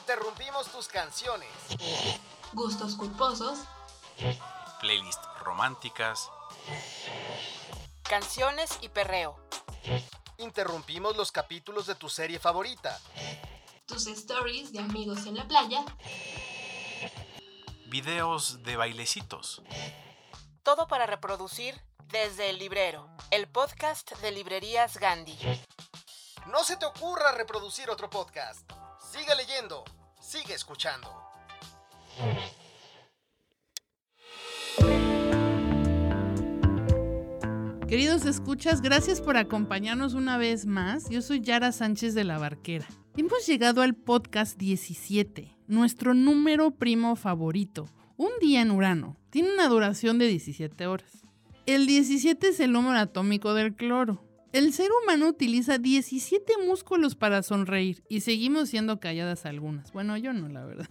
Interrumpimos tus canciones. Gustos culposos. Playlist románticas. Canciones y perreo. Interrumpimos los capítulos de tu serie favorita. Tus stories de amigos en la playa. Videos de bailecitos. Todo para reproducir desde el librero, el podcast de Librerías Gandhi. No se te ocurra reproducir otro podcast. Sigue leyendo, sigue escuchando. Queridos escuchas, gracias por acompañarnos una vez más. Yo soy Yara Sánchez de la Barquera. Hemos llegado al podcast 17, nuestro número primo favorito, Un día en Urano. Tiene una duración de 17 horas. El 17 es el número atómico del cloro. El ser humano utiliza 17 músculos para sonreír y seguimos siendo calladas algunas. Bueno, yo no, la verdad.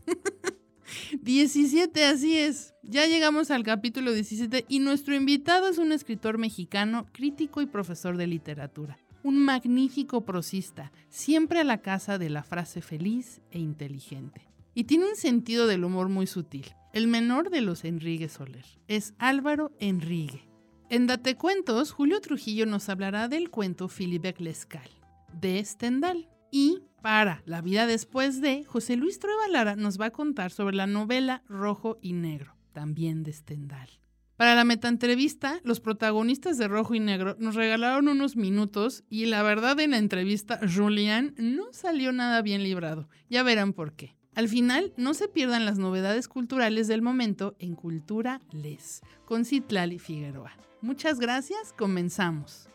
17, así es. Ya llegamos al capítulo 17 y nuestro invitado es un escritor mexicano, crítico y profesor de literatura. Un magnífico prosista, siempre a la caza de la frase feliz e inteligente. Y tiene un sentido del humor muy sutil. El menor de los Enrigue Soler es Álvaro Enrigue. En Date Cuentos, Julio Trujillo nos hablará del cuento Philibert Lescal, de Stendhal. Y para La vida después de, José Luis Trueba Lara nos va a contar sobre la novela Rojo y Negro, también de Stendhal. Para la metaentrevista, los protagonistas de Rojo y Negro nos regalaron unos minutos y la verdad en la entrevista, Julien no salió nada bien librado. Ya verán por qué. Al final, no se pierdan las novedades culturales del momento en Cultura Les, con Citlali Figueroa. Muchas gracias, comenzamos.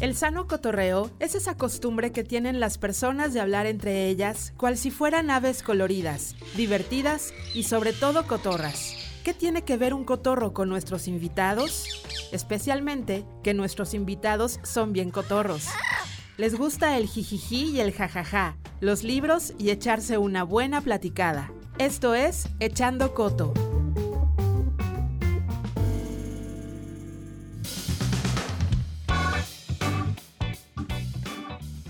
El sano cotorreo es esa costumbre que tienen las personas de hablar entre ellas, cual si fueran aves coloridas, divertidas y sobre todo cotorras. ¿Qué tiene que ver un cotorro con nuestros invitados? Especialmente que nuestros invitados son bien cotorros. Les gusta el jijiji y el jajaja, los libros y echarse una buena platicada. Esto es Echando Coto.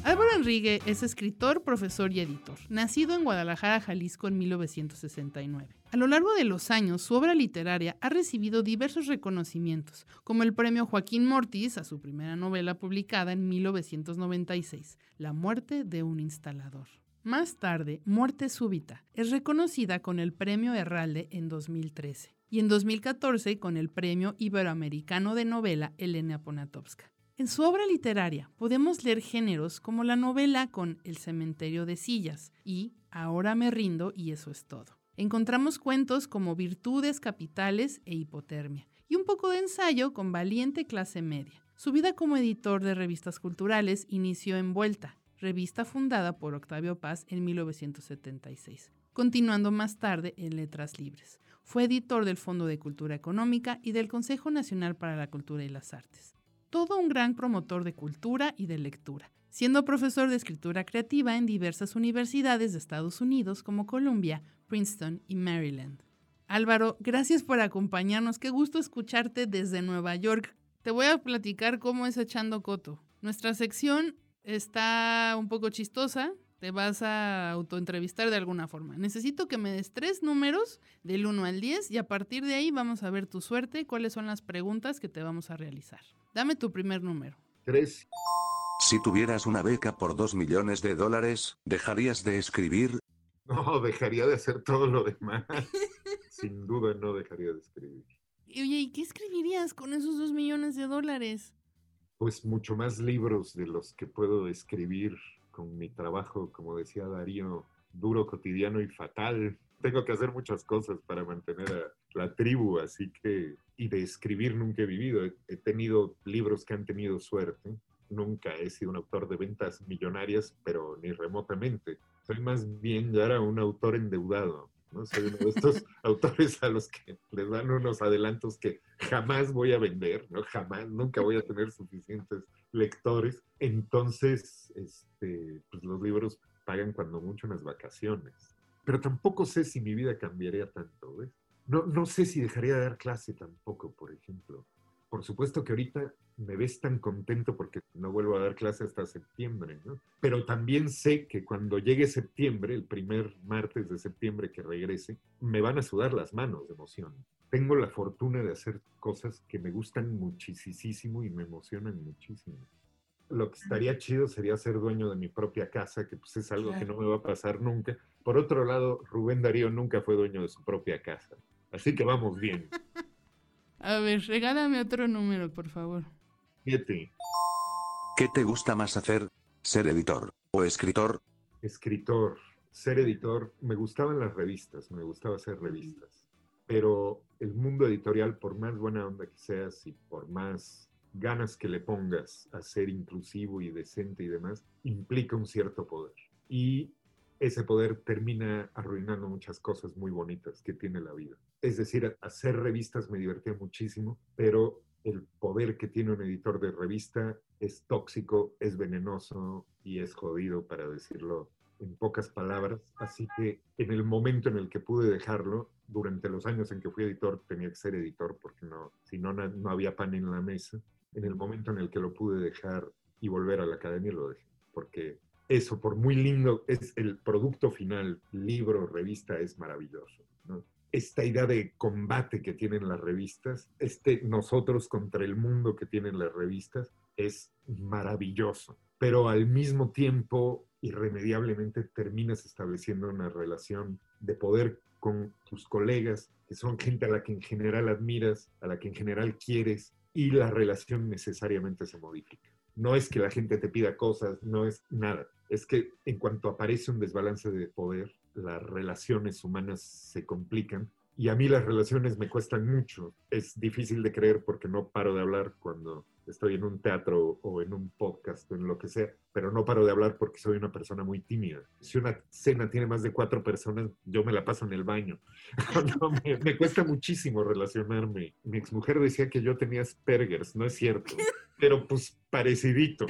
Álvaro Enrigue es escritor, profesor y editor, nacido en Guadalajara, Jalisco en 1969. A lo largo de los años, su obra literaria ha recibido diversos reconocimientos, como el premio Joaquín Mortis a su primera novela publicada en 1996, La muerte de un instalador. Más tarde, Muerte súbita es reconocida con el premio Herralde en 2013 y en 2014 con el premio Iberoamericano de novela Elena Poniatowska. En su obra literaria podemos leer géneros como la novela con El cementerio de sillas y Ahora me rindo y eso es todo. Encontramos cuentos como Virtudes capitales e Hipotermia y un poco de ensayo con Valiente clase media. Su vida como editor de revistas culturales inició en Vuelta, revista fundada por Octavio Paz en 1976, continuando más tarde en Letras Libres. Fue editor del Fondo de Cultura Económica y del Consejo Nacional para la Cultura y las Artes. Todo un gran promotor de cultura y de lectura, siendo profesor de escritura creativa en diversas universidades de Estados Unidos como Columbia, Princeton y Maryland. Álvaro, gracias por acompañarnos. Qué gusto escucharte desde Nueva York. Te voy a platicar cómo es Echando Coto. Nuestra sección está un poco chistosa. Te vas a autoentrevistar de alguna forma. Necesito que me des 3 números del 1 al 10 y a partir de ahí vamos a ver tu suerte, cuáles son las preguntas que te vamos a realizar. Dame tu primer número. 3. Si tuvieras una beca por $2 millones, ¿dejarías de escribir? No, dejaría de hacer todo lo demás. Sin duda no dejaría de escribir. Oye, ¿y qué escribirías con esos $2 millones? Pues mucho más libros de los que puedo escribir. Con mi trabajo, como decía Darío, duro, cotidiano y fatal. Tengo que hacer muchas cosas para mantener a la tribu, así que... Y de escribir nunca he vivido. He tenido libros que han tenido suerte. Nunca he sido un autor de ventas millonarias, pero ni remotamente. Soy más bien ya era un autor endeudado, ¿no? Soy uno de estos autores a los que les dan unos adelantos que jamás voy a vender, ¿no? Jamás, nunca voy a tener suficientes lectores. Entonces, pues los libros pagan cuando mucho unas vacaciones. Pero tampoco sé si mi vida cambiaría tanto, ¿ves? No sé si dejaría de dar clase tampoco, por ejemplo. Por supuesto que ahorita me ves tan contento porque no vuelvo a dar clase hasta septiembre, ¿no? Pero también sé que cuando llegue septiembre, el primer martes de septiembre que regrese, me van a sudar las manos de emoción. Tengo la fortuna de hacer cosas que me gustan muchísimo y me emocionan muchísimo. Lo que estaría chido sería ser dueño de mi propia casa, que pues es algo que no me va a pasar nunca. Por otro lado, Rubén Darío nunca fue dueño de su propia casa. Así que vamos bien. A ver, regálame otro número, por favor. 7. ¿Qué te gusta más hacer? ¿Ser editor o escritor? Escritor. Ser editor. Me gustaban las revistas, me gustaba hacer revistas. Pero el mundo editorial, por más buena onda que seas y por más ganas que le pongas a ser inclusivo y decente y demás, implica un cierto poder. Y ese poder termina arruinando muchas cosas muy bonitas que tiene la vida. Es decir, hacer revistas me divertía muchísimo, pero el poder que tiene un editor de revista es tóxico, es venenoso y es jodido, para decirlo en pocas palabras. Así que en el momento en el que pude dejarlo, durante los años en que fui editor, tenía que ser editor porque no había pan en la mesa. En el momento en el que lo pude dejar y volver a la academia, lo dejé. Porque eso, por muy lindo, es el producto final, libro, revista, es maravilloso, ¿no? Esta idea de combate que tienen las revistas, nosotros contra el mundo que tienen las revistas, es maravilloso. Pero al mismo tiempo, irremediablemente, terminas estableciendo una relación de poder con tus colegas, que son gente a la que en general admiras, a la que en general quieres, y la relación necesariamente se modifica. No es que la gente te pida cosas, no es nada. Es que en cuanto aparece un desbalance de poder, las relaciones humanas se complican. Y a mí las relaciones me cuestan mucho. Es difícil de creer porque no paro de hablar cuando estoy en un teatro o en un podcast o en lo que sea. Pero no paro de hablar porque soy una persona muy tímida. Si una cena tiene más de 4 personas, yo me la paso en el baño. Me cuesta muchísimo relacionarme. Mi exmujer decía que yo tenía Asperger's. No es cierto. Pero pues parecidito.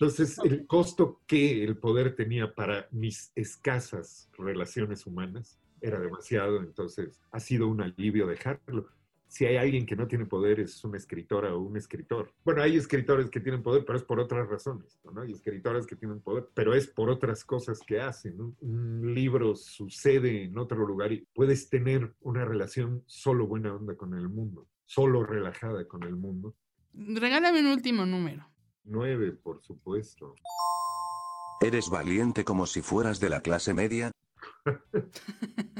Entonces, el costo que el poder tenía para mis escasas relaciones humanas era demasiado, entonces ha sido un alivio dejarlo. Si hay alguien que no tiene poder, es una escritora o un escritor. Bueno, hay escritores que tienen poder, pero es por otras razones, ¿no? Hay escritoras que tienen poder, pero es por otras cosas que hacen, ¿no? Un libro sucede en otro lugar y puedes tener una relación solo buena onda con el mundo, solo relajada con el mundo. Regálame un último número. 9, por supuesto. ¿Eres valiente como si fueras de la clase media?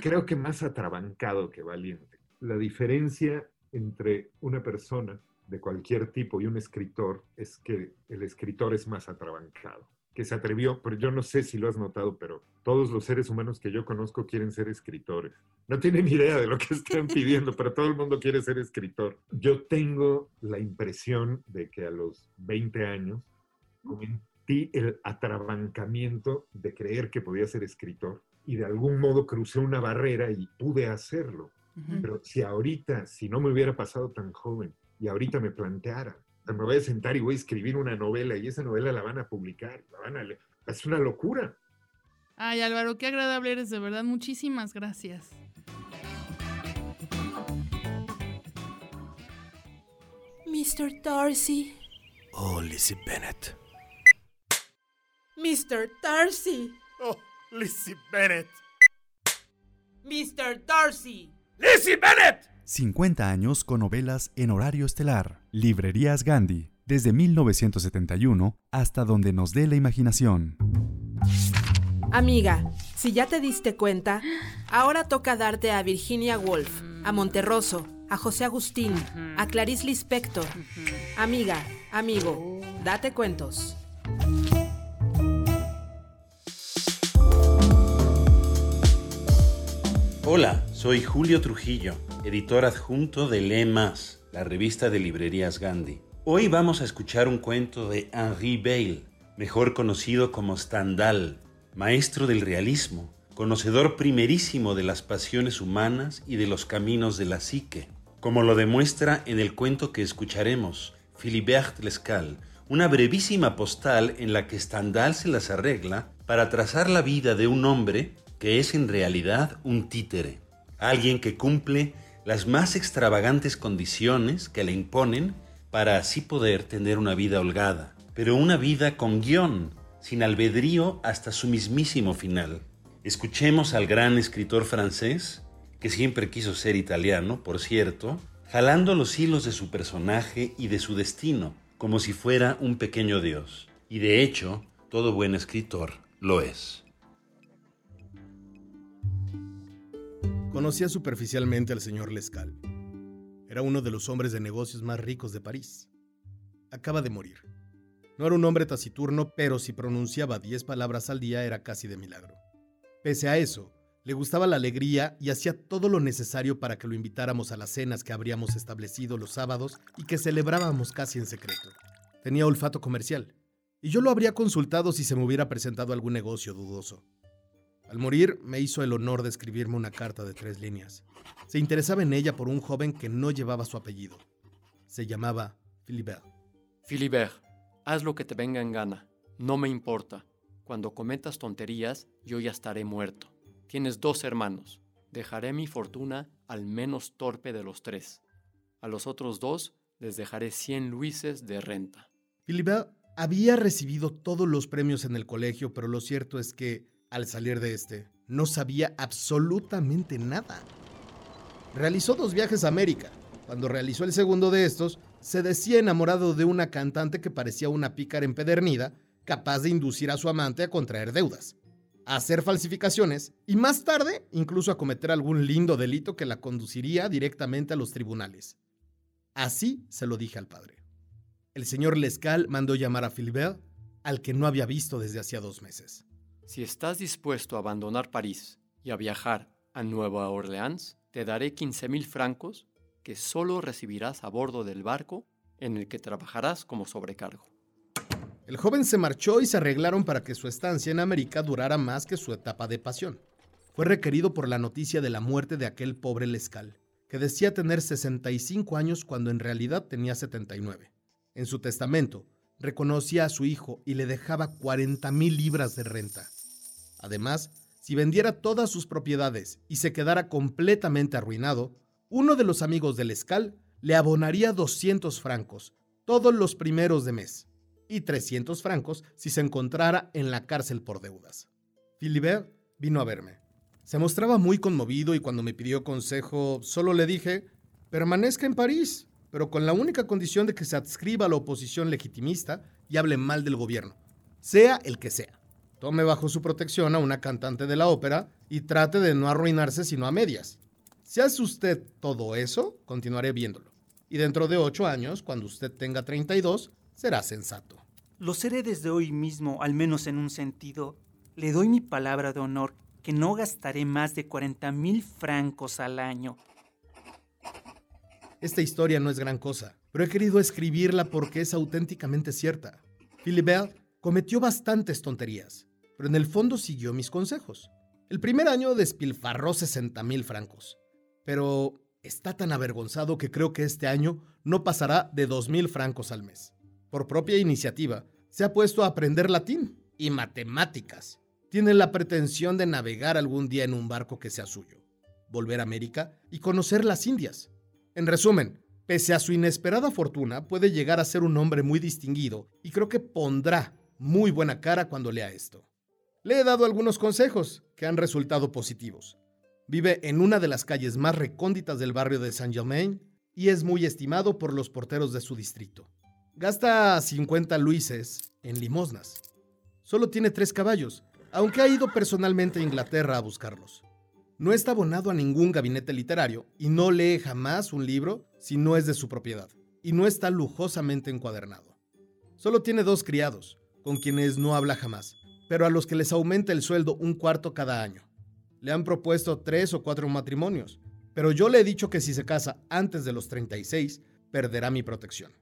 Creo que más atrabancado que valiente. La diferencia entre una persona de cualquier tipo y un escritor es que el escritor es más atrabancado, que se atrevió, pero yo no sé si lo has notado, pero todos los seres humanos que yo conozco quieren ser escritores. No tienen idea de lo que están pidiendo, pero todo el mundo quiere ser escritor. Yo tengo la impresión de que a los 20 años cometí el atrabancamiento de creer que podía ser escritor. Y de algún modo crucé una barrera y pude hacerlo. Uh-huh. Pero si no me hubiera pasado tan joven y ahorita me planteara, me voy a sentar y voy a escribir una novela y esa novela la van a publicar, la van a leer. Es una locura. Ay, Álvaro, qué agradable eres, de verdad. Muchísimas gracias. Mr. Darcy. Oh, Lizzie Bennet. Mr. Darcy. Oh. Lizzie Bennet. Mr. Darcy. Lizzie Bennet. 50 años con novelas en horario estelar. Librerías Gandhi, desde 1971 hasta donde nos dé la imaginación. Amiga, si ya te diste cuenta, ahora toca darte a Virginia Woolf, a Monterroso, a José Agustín, a Clarice Lispector. Amiga, amigo, date cuentos. Hola, soy Julio Trujillo, editor adjunto de Lee Más, la revista de Librerías Gandhi. Hoy vamos a escuchar un cuento de Henri Beyle, mejor conocido como Stendhal, maestro del realismo, conocedor primerísimo de las pasiones humanas y de los caminos de la psique, como lo demuestra en el cuento que escucharemos, Philibert Lescal, una brevísima postal en la que Stendhal se las arregla para trazar la vida de un hombre que es en realidad un títere, alguien que cumple las más extravagantes condiciones que le imponen para así poder tener una vida holgada, pero una vida con guión, sin albedrío hasta su mismísimo final. Escuchemos al gran escritor francés, que siempre quiso ser italiano, por cierto, jalando los hilos de su personaje y de su destino, como si fuera un pequeño dios. Y de hecho, todo buen escritor lo es. Conocía superficialmente al señor Lescal. Era uno de los hombres de negocios más ricos de París. Acaba de morir. No era un hombre taciturno, pero si pronunciaba 10 palabras al día era casi de milagro. Pese a eso, le gustaba la alegría y hacía todo lo necesario para que lo invitáramos a las cenas que habríamos establecido los sábados y que celebrábamos casi en secreto. Tenía olfato comercial, y yo lo habría consultado si se me hubiera presentado algún negocio dudoso. Al morir, me hizo el honor de escribirme una carta de 3 líneas. Se interesaba en ella por un joven que no llevaba su apellido. Se llamaba Philibert. Philibert, haz lo que te venga en gana. No me importa. Cuando cometas tonterías, yo ya estaré muerto. Tienes 2 hermanos. Dejaré mi fortuna al menos torpe de los 3. A los otros 2 les dejaré 100 luises de renta. Philibert había recibido todos los premios en el colegio, pero lo cierto es que al salir de este, no sabía absolutamente nada. Realizó 2 viajes a América. Cuando realizó el segundo de estos, se decía enamorado de una cantante que parecía una pícara empedernida, capaz de inducir a su amante a contraer deudas, a hacer falsificaciones y más tarde incluso a cometer algún lindo delito que la conduciría directamente a los tribunales. Así se lo dije al padre. El señor Lescal mandó llamar a Philibert, al que no había visto desde hacía 2 meses. Si estás dispuesto a abandonar París y a viajar a Nueva Orleans, te daré 15,000 francos que solo recibirás a bordo del barco en el que trabajarás como sobrecargo. El joven se marchó y se arreglaron para que su estancia en América durara más que su etapa de pasión. Fue requerido por la noticia de la muerte de aquel pobre Lescal, que decía tener 65 años cuando en realidad tenía 79. En su testamento, reconocía a su hijo y le dejaba 40,000 libras de renta. Además, si vendiera todas sus propiedades y se quedara completamente arruinado, uno de los amigos de Lescal le abonaría 200 francos todos los primeros de mes y 300 francos si se encontrara en la cárcel por deudas. Philibert vino a verme. Se mostraba muy conmovido y cuando me pidió consejo, solo le dije: permanezca en París, pero con la única condición de que se adscriba a la oposición legitimista y hable mal del gobierno, sea el que sea. Tome bajo su protección a una cantante de la ópera y trate de no arruinarse sino a medias. Si hace usted todo eso, continuaré viéndolo. Y dentro de 8 años, cuando usted tenga 32, será sensato. Lo seré desde hoy mismo, al menos en un sentido. Le doy mi palabra de honor que no gastaré más de 40,000 francos al año. Esta historia no es gran cosa, pero he querido escribirla porque es auténticamente cierta. Philibert cometió bastantes tonterías, pero en el fondo siguió mis consejos. El primer año despilfarró 60,000 francos, pero está tan avergonzado que creo que este año no pasará de 2,000 francos al mes. Por propia iniciativa, se ha puesto a aprender latín y matemáticas. Tiene la pretensión de navegar algún día en un barco que sea suyo, volver a América y conocer las Indias. En resumen, pese a su inesperada fortuna, puede llegar a ser un hombre muy distinguido y creo que pondrá muy buena cara cuando lea esto. Le he dado algunos consejos que han resultado positivos. Vive en una de las calles más recónditas del barrio de Saint-Germain y es muy estimado por los porteros de su distrito. Gasta 50 luises en limosnas. Solo tiene 3 caballos, aunque ha ido personalmente a Inglaterra a buscarlos. No está abonado a ningún gabinete literario y no lee jamás un libro si no es de su propiedad, y no está lujosamente encuadernado. Solo tiene 2 criados, con quienes no habla jamás, pero a los que les aumenta el sueldo 1/4 cada año. Le han propuesto 3 o 4 matrimonios, pero yo le he dicho que si se casa antes de los 36, perderá mi protección.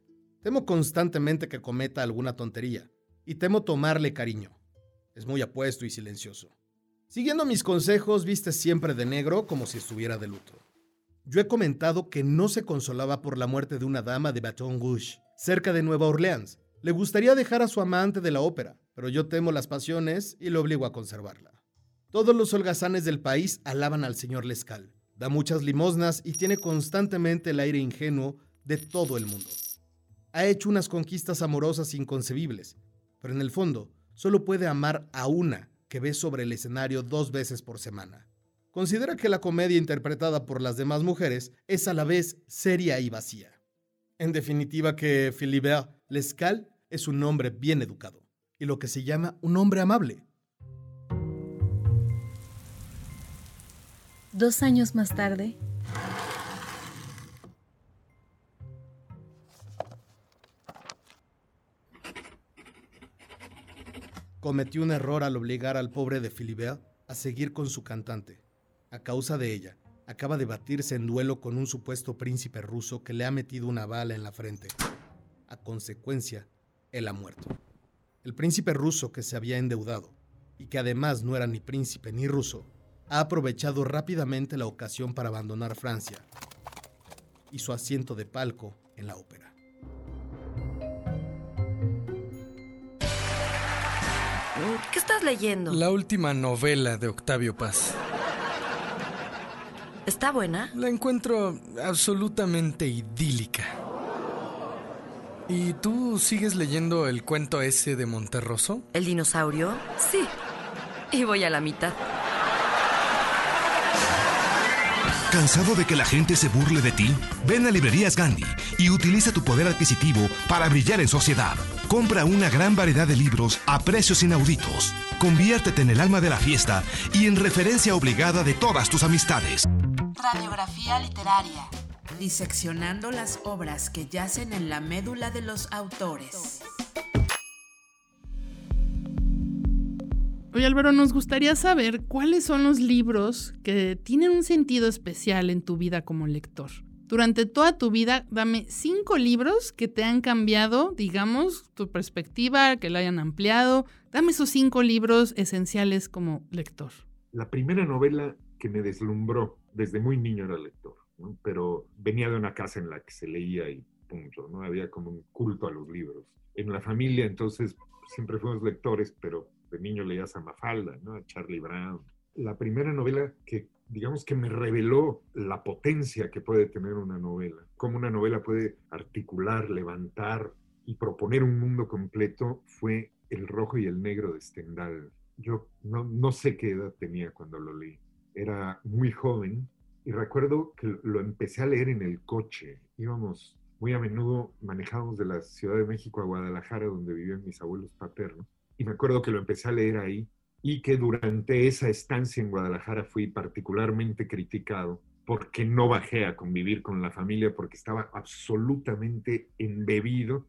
Temo constantemente que cometa alguna tontería, y temo tomarle cariño. Es muy apuesto y silencioso. Siguiendo mis consejos, viste siempre de negro como si estuviera de luto. Yo he comentado que no se consolaba por la muerte de una dama de Baton Rouge, cerca de Nueva Orleans. Le gustaría dejar a su amante de la ópera, pero yo temo las pasiones y lo obligo a conservarla. Todos los holgazanes del país alaban al señor Lescal. Da muchas limosnas y tiene constantemente el aire ingenuo de todo el mundo. ha hecho unas conquistas amorosas inconcebibles, pero en el fondo solo puede amar a una que ve sobre el escenario 2 veces por semana. Considera que la comedia interpretada por las demás mujeres es a la vez seria y vacía. En definitiva, que Philibert Lescal es un hombre bien educado y lo que se llama un hombre amable. 2 años más tarde... Cometí un error al obligar al pobre de Philibert a seguir con su cantante. A causa de ella, acaba de batirse en duelo con un supuesto príncipe ruso que le ha metido una bala en la frente. A consecuencia, él ha muerto. El príncipe ruso que se había endeudado, y que además no era ni príncipe ni ruso, ha aprovechado rápidamente la ocasión para abandonar Francia y su asiento de palco en la ópera. ¿Qué estás leyendo? La última novela de Octavio Paz. ¿Está buena? La encuentro absolutamente idílica. ¿Y tú sigues leyendo el cuento ese de Monterroso? ¿El dinosaurio? Sí. Y voy a la mitad. ¿Cansado de que la gente se burle de ti? Ven a Librerías Gandhi y utiliza tu poder adquisitivo para brillar en sociedad. Compra una gran variedad de libros a precios inauditos. Conviértete en el alma de la fiesta y en referencia obligada de todas tus amistades. Radiografía literaria. Diseccionando las obras que yacen en la médula de los autores. Oye, Álvaro, nos gustaría saber cuáles son los libros que tienen un sentido especial en tu vida como lector. Durante toda tu vida, dame 5 libros que te han cambiado, digamos, tu perspectiva, que la hayan ampliado. Dame esos 5 libros esenciales como lector. La primera novela que me deslumbró, desde muy niño era lector, ¿no? Pero venía de una casa en la que se leía y punto, ¿no? Había como un culto a los libros. En la familia, entonces, siempre fuimos lectores, pero de niño leías a Mafalda, ¿no? A Charlie Brown. La primera novela que, digamos, que me reveló la potencia que puede tener una novela, cómo una novela puede articular, levantar y proponer un mundo completo, fue El Rojo y el Negro de Stendhal. Yo no sé qué edad tenía cuando lo leí. Era muy joven y recuerdo que lo empecé a leer en el coche. Íbamos muy a menudo, manejábamos de la Ciudad de México a Guadalajara, donde vivían mis abuelos paternos. Y me acuerdo que lo empecé a leer ahí y que durante esa estancia en Guadalajara fui particularmente criticado porque no bajé a convivir con la familia porque estaba absolutamente embebido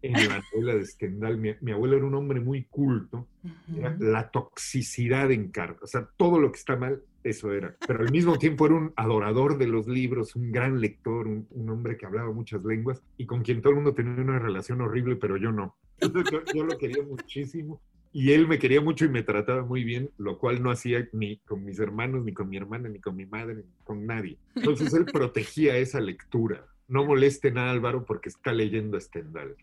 en la novela de Stendhal. Mi abuelo era un hombre muy culto, uh-huh. Era la toxicidad en carta, o sea, todo lo que está mal, eso era. Pero al mismo tiempo era un adorador de los libros, un gran lector, un hombre que hablaba muchas lenguas y con quien todo el mundo tenía una relación horrible, pero yo no. Yo lo quería muchísimo y él me quería mucho y me trataba muy bien, lo cual no hacía ni con mis hermanos, ni con mi hermana, ni con mi madre, ni con nadie. Entonces él protegía esa lectura. No molesten a Álvaro porque está leyendo a Stendhal.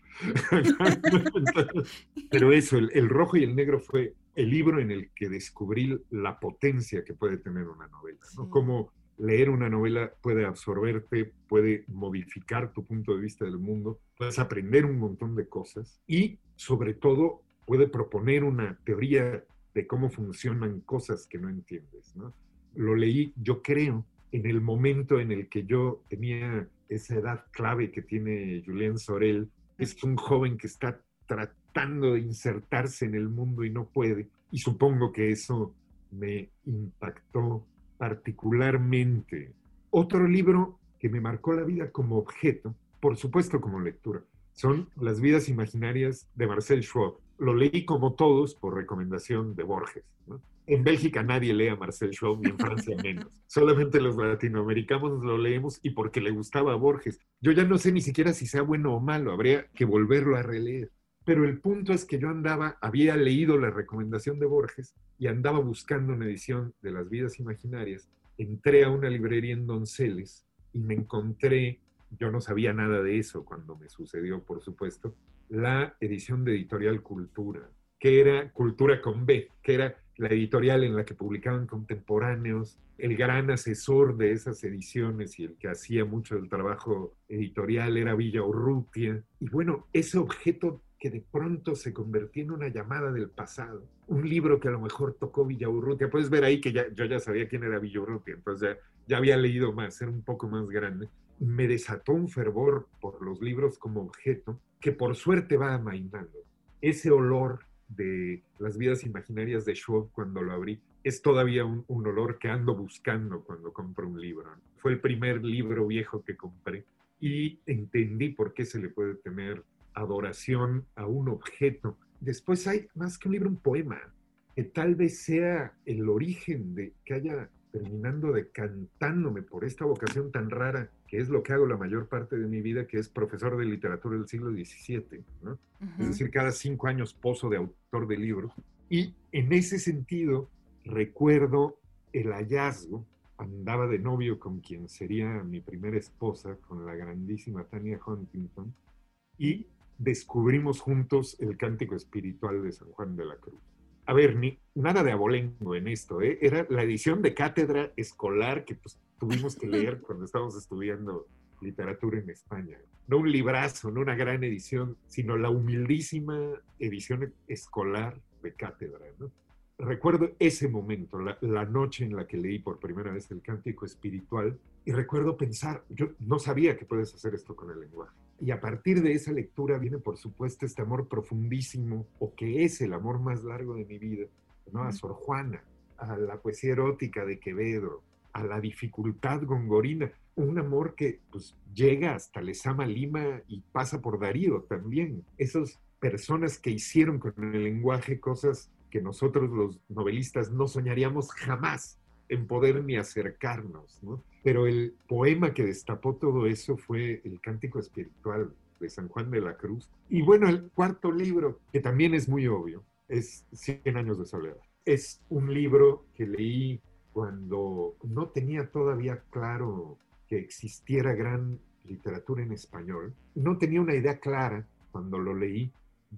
Pero eso, el Rojo y el Negro fue el libro en el que descubrí la potencia que puede tener una novela, ¿no? Sí. Cómo leer una novela puede absorberte, puede modificar tu punto de vista del mundo, puedes aprender un montón de cosas y, sobre todo, puede proponer una teoría de cómo funcionan cosas que no entiendes, ¿no? Lo leí, yo creo, en el momento en el que yo tenía esa edad clave que tiene Julien Sorel. Es un joven que está tratando de insertarse en el mundo y no puede. Y supongo que eso me impactó particularmente. Otro libro que me marcó la vida como objeto, por supuesto como lectura, son Las vidas imaginarias de Marcel Schwob. Lo leí como todos por recomendación de Borges, ¿no? En Bélgica nadie lee a Marcel Schwob y en Francia menos. Solamente los latinoamericanos lo leemos y porque le gustaba a Borges. Yo ya no sé ni siquiera si sea bueno o malo, habría que volverlo a releer. Pero el punto es que yo había leído la recomendación de Borges y andaba buscando una edición de Las vidas imaginarias. Entré a una librería en Donceles y me encontré, yo no sabía nada de eso cuando me sucedió, por supuesto, la edición de Editorial Cultura, que era Cultura con B, que era la editorial en la que publicaban contemporáneos, el gran asesor de esas ediciones y el que hacía mucho del trabajo editorial era Villaurrutia. Y bueno, ese objeto que de pronto se convertía en una llamada del pasado. Un libro que a lo mejor tocó Villaurrutia. Puedes ver ahí que yo ya sabía quién era Villaurrutia, entonces ya había leído más, era un poco más grande. Me desató un fervor por los libros como objeto, que por suerte va amainando. Ese olor de Las vidas imaginarias de Schwob cuando lo abrí es todavía un olor que ando buscando cuando compro un libro. Fue el primer libro viejo que compré y entendí por qué se le puede tener adoración a un objeto. Después hay, más que un libro, un poema, que tal vez sea el origen de que haya terminando decantándome por esta vocación tan rara, que es lo que hago la mayor parte de mi vida, que es profesor de literatura del siglo XVII, ¿no? Uh-huh. Es decir, cada 5 años poso de autor de libros. Y en ese sentido, recuerdo el hallazgo. Andaba de novio con quien sería mi primera esposa, con la grandísima Tania Huntington, y descubrimos juntos el Cántico Espiritual de San Juan de la Cruz. A ver, nada de abolengo en esto, ¿eh? Era la edición de cátedra escolar que pues, tuvimos que leer cuando estábamos estudiando literatura en España. No un librazo, no una gran edición, sino la humildísima edición escolar de cátedra, ¿no? Recuerdo ese momento, la noche en la que leí por primera vez el Cántico Espiritual, y recuerdo pensar, yo no sabía que puedes hacer esto con el lenguaje. Y a partir de esa lectura viene, por supuesto, este amor profundísimo, o que es el amor más largo de mi vida, ¿no? A Sor Juana, a la poesía erótica de Quevedo, a la dificultad gongorina, un amor que pues, llega hasta Lezama Lima y pasa por Darío también. Esas personas que hicieron con el lenguaje cosas que nosotros los novelistas no soñaríamos jamás en poder ni acercarnos, ¿no? Pero el poema que destapó todo eso fue el Cántico Espiritual de San Juan de la Cruz. Y bueno, el cuarto libro, que también es muy obvio, es 100 años de soledad. Es un libro que leí cuando no tenía todavía claro que existiera gran literatura en español. No tenía una idea clara, cuando lo leí,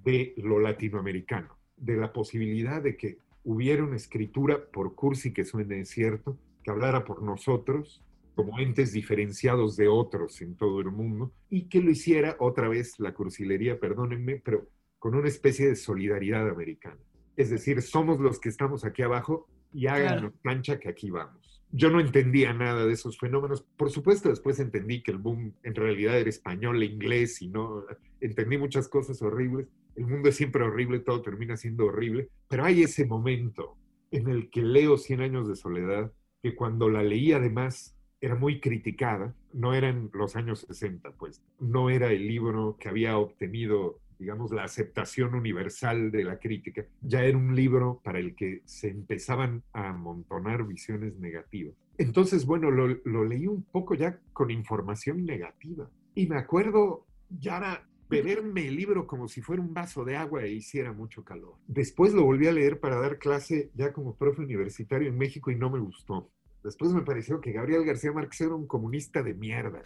de lo latinoamericano, de la posibilidad de que hubiera una escritura, por cursi que suene cierto, que hablara por nosotros, como entes diferenciados de otros en todo el mundo, y que lo hiciera, otra vez la cursilería, perdónenme, pero con una especie de solidaridad americana. Es decir, somos los que estamos aquí abajo y háganos plancha que aquí vamos. Yo no entendía nada de esos fenómenos. Por supuesto, después entendí que el boom en realidad era español e inglés y no entendí muchas cosas horribles. El mundo es siempre horrible, todo termina siendo horrible, pero hay ese momento en el que leo 100 años de soledad, que cuando la leí además era muy criticada, no eran los años 60, pues, no era el libro que había obtenido, digamos, la aceptación universal de la crítica, ya era un libro para el que se empezaban a amontonar visiones negativas. Entonces, bueno, lo leí un poco ya con información negativa, y me acuerdo, Yara, beberme el libro como si fuera un vaso de agua e hiciera mucho calor. Después lo volví a leer para dar clase ya como profe universitario en México y no me gustó. Después me pareció que Gabriel García Márquez era un comunista de mierda.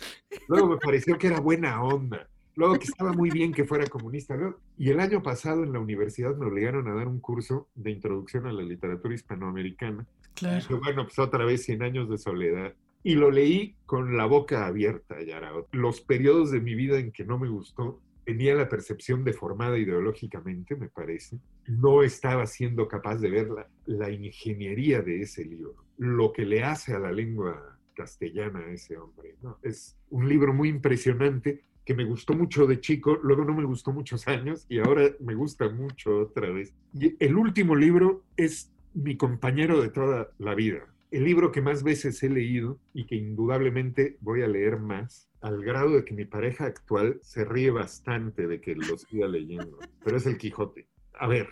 Luego me pareció que era buena onda. Luego que estaba muy bien que fuera comunista. Y el año pasado en la universidad me obligaron a dar un curso de introducción a la literatura hispanoamericana. Claro. Y bueno, pues otra vez 100 años de soledad. Y lo leí con la boca abierta, Yara. Los periodos de mi vida en que no me gustó, tenía la percepción deformada ideológicamente, me parece. No estaba siendo capaz de ver la ingeniería de ese libro. Lo que le hace a la lengua castellana a ese hombre, ¿no? Es un libro muy impresionante que me gustó mucho de chico, luego no me gustó muchos años y ahora me gusta mucho otra vez. Y el último libro es mi compañero de toda la vida. El libro que más veces he leído y que indudablemente voy a leer más, al grado de que mi pareja actual se ríe bastante de que lo siga leyendo, pero es el Quijote. A ver,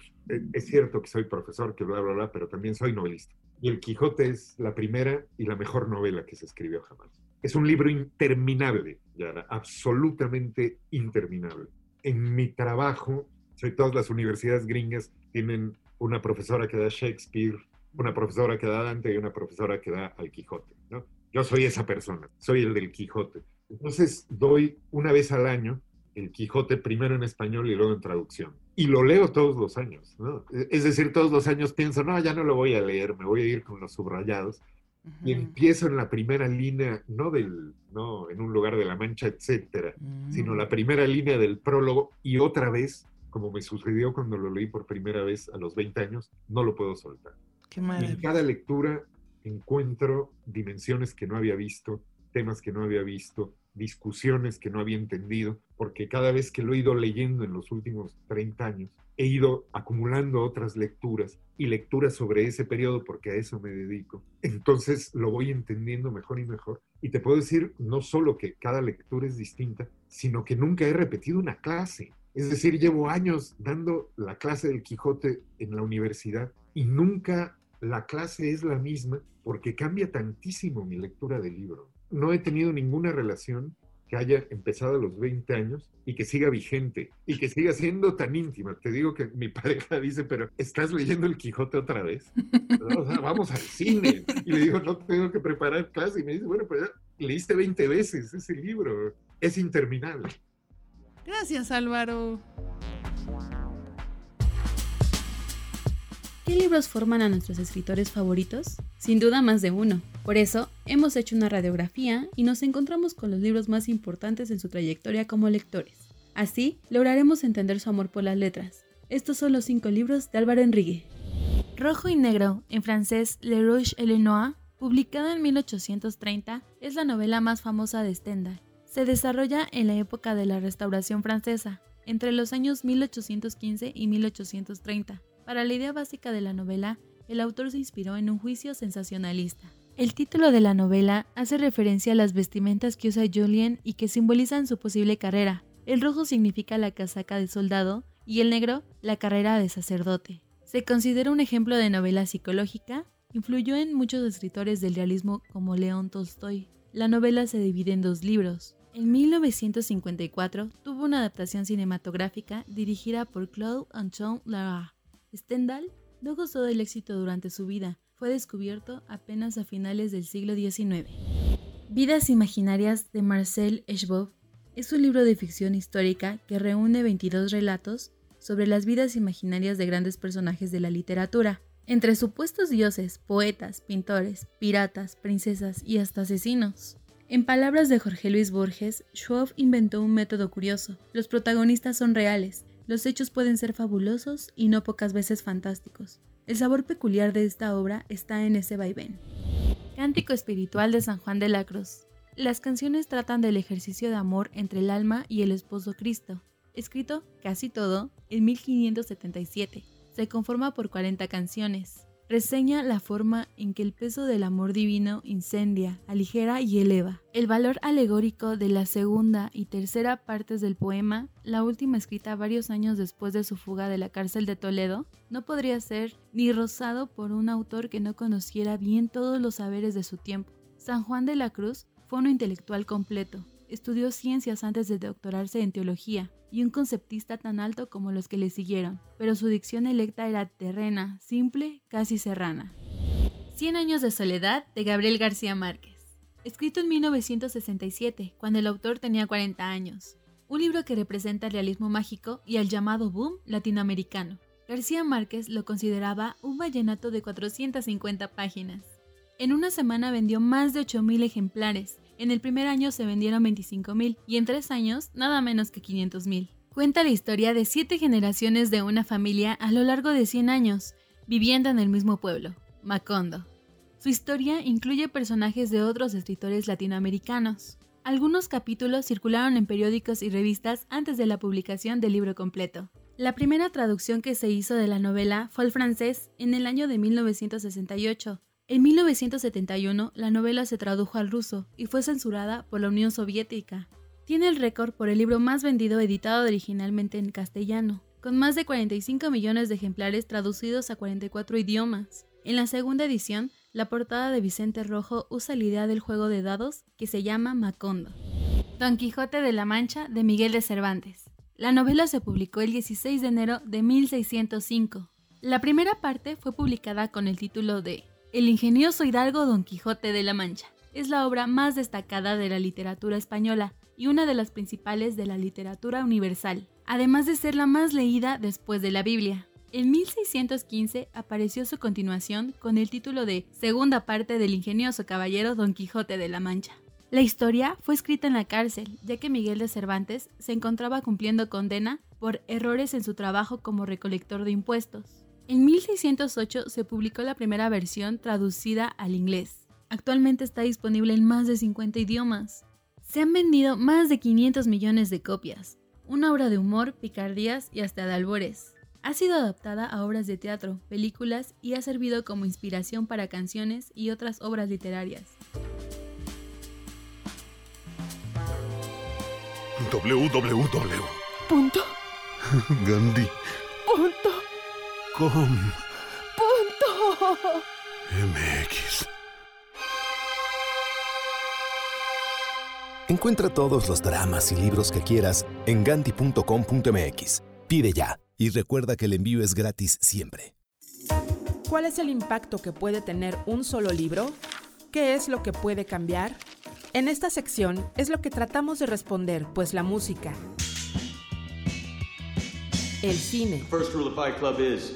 es cierto que soy profesor, que bla, bla, bla, pero también soy novelista. Y el Quijote es la primera y la mejor novela que se escribió jamás. Es un libro interminable, Yara, absolutamente interminable. En mi trabajo, sobre todas las universidades gringas, tienen una profesora que da Shakespeare, una profesora que da Dante y una profesora que da al Quijote, ¿no? Yo soy esa persona, soy el del Quijote. Entonces doy una vez al año el Quijote primero en español y luego en traducción. y lo leo todos los años, ¿no? Es decir, todos los años pienso, no, ya no lo voy a leer, me voy a ir con los subrayados. Uh-huh. Y empiezo en la primera línea, no en un lugar de la Mancha, etcétera, uh-huh, sino la primera línea del prólogo, y otra vez, como me sucedió cuando lo leí por primera vez a los 20 años, no lo puedo soltar. Qué maravilla. En cada lectura encuentro dimensiones que no había visto, temas que no había visto, discusiones que no había entendido, porque cada vez que lo he ido leyendo en los últimos 30 años, he ido acumulando otras lecturas y lecturas sobre ese periodo, porque a eso me dedico. Entonces lo voy entendiendo mejor y mejor. Y te puedo decir no solo que cada lectura es distinta, sino que nunca he repetido una clase. Es decir, llevo años dando la clase del Quijote en la universidad y nunca la clase es la misma, porque cambia tantísimo mi lectura del libro. No he tenido ninguna relación que haya empezado a los 20 años y que siga vigente y que siga siendo tan íntima. Te digo que mi pareja dice, pero ¿estás leyendo el Quijote otra vez? O sea, vamos al cine. Y le digo, no tengo que preparar clase. Y me dice, bueno, pues ya leíste 20 veces ese libro. Es interminable. Gracias, Álvaro. ¿Qué libros forman a nuestros escritores favoritos? Sin duda más de uno. Por eso, hemos hecho una radiografía y nos encontramos con los libros más importantes en su trayectoria como lectores. Así, lograremos entender su amor por las letras. Estos son los 5 libros de Álvaro Enrigue. Rojo y Negro, en francés Le Rouge et le Noir, publicada en 1830, es la novela más famosa de Stendhal. Se desarrolla en la época de la Restauración Francesa, entre los años 1815 y 1830. Para la idea básica de la novela, el autor se inspiró en un juicio sensacionalista. El título de la novela hace referencia a las vestimentas que usa Julien y que simbolizan su posible carrera. El rojo significa la casaca de soldado y el negro, la carrera de sacerdote. Se considera un ejemplo de novela psicológica, influyó en muchos escritores del realismo como León Tolstoy. La novela se divide en 2 libros. En 1954 tuvo una adaptación cinematográfica dirigida por Claude Antoine Lara. Stendhal no gozó del éxito durante su vida, fue descubierto apenas a finales del siglo XIX. Vidas imaginarias de Marcel Schwob es un libro de ficción histórica que reúne 22 relatos sobre las vidas imaginarias de grandes personajes de la literatura. Entre supuestos dioses, poetas, pintores, piratas, princesas y hasta asesinos. En palabras de Jorge Luis Borges, Schwob inventó un método curioso. Los protagonistas son reales. Los hechos pueden ser fabulosos y no pocas veces fantásticos. El sabor peculiar de esta obra está en ese vaivén. Cántico Espiritual de San Juan de la Cruz. Las canciones tratan del ejercicio de amor entre el alma y el esposo Cristo. Escrito casi todo en 1577. Se conforma por 40 canciones. Reseña la forma en que el peso del amor divino incendia, aligera y eleva. El valor alegórico de la segunda y tercera partes del poema, la última escrita varios años después de su fuga de la cárcel de Toledo, no podría ser ni rozado por un autor que no conociera bien todos los saberes de su tiempo. San Juan de la Cruz fue un intelectual completo. Estudió ciencias antes de doctorarse en teología y un conceptista tan alto como los que le siguieron, pero su dicción electa era terrena, simple, casi serrana. 100 Años de Soledad de Gabriel García Márquez. Escrito en 1967, cuando el autor tenía 40 años. Un libro que representa el realismo mágico y el llamado boom latinoamericano. García Márquez lo consideraba un vallenato de 450 páginas. En una semana vendió más de 8,000 ejemplares. En el primer año se vendieron 25,000 y en 3 años nada menos que 500,000. Cuenta la historia de 7 generaciones de una familia a lo largo de 100 años, viviendo en el mismo pueblo, Macondo. Su historia incluye personajes de otros escritores latinoamericanos. Algunos capítulos circularon en periódicos y revistas antes de la publicación del libro completo. La primera traducción que se hizo de la novela fue al francés en el año de 1968. En 1971, la novela se tradujo al ruso y fue censurada por la Unión Soviética. Tiene el récord por el libro más vendido editado originalmente en castellano, con más de 45 millones de ejemplares traducidos a 44 idiomas. En la segunda edición, la portada de Vicente Rojo usa la idea del juego de dados que se llama Macondo. Don Quijote de la Mancha de Miguel de Cervantes. La novela se publicó el 16 de enero de 1605. La primera parte fue publicada con el título de El ingenioso hidalgo Don Quijote de la Mancha. Es la obra más destacada de la literatura española, y una de las principales de la literatura universal, además de ser la más leída después de la Biblia. En 1615 apareció su continuación con el título de Segunda parte del ingenioso caballero Don Quijote de la Mancha. La historia fue escrita en la cárcel, ya que Miguel de Cervantes se encontraba cumpliendo condena por errores en su trabajo como recolector de impuestos. En 1608 se publicó la primera versión traducida al inglés. Actualmente está disponible en más de 50 idiomas. Se han vendido más de 500 millones de copias. Una obra de humor, picardías y hasta de albores. Ha sido adaptada a obras de teatro, películas y ha servido como inspiración para canciones y otras obras literarias. www.gandhi.com.mx. Encuentra todos los dramas y libros que quieras en gandhi.com.mx. Pide ya y recuerda que el envío es gratis siempre. ¿Cuál es el impacto que puede tener un solo libro? ¿Qué es lo que puede cambiar? En esta sección es lo que tratamos de responder, pues la música, el cine, First rule of Fight Club is,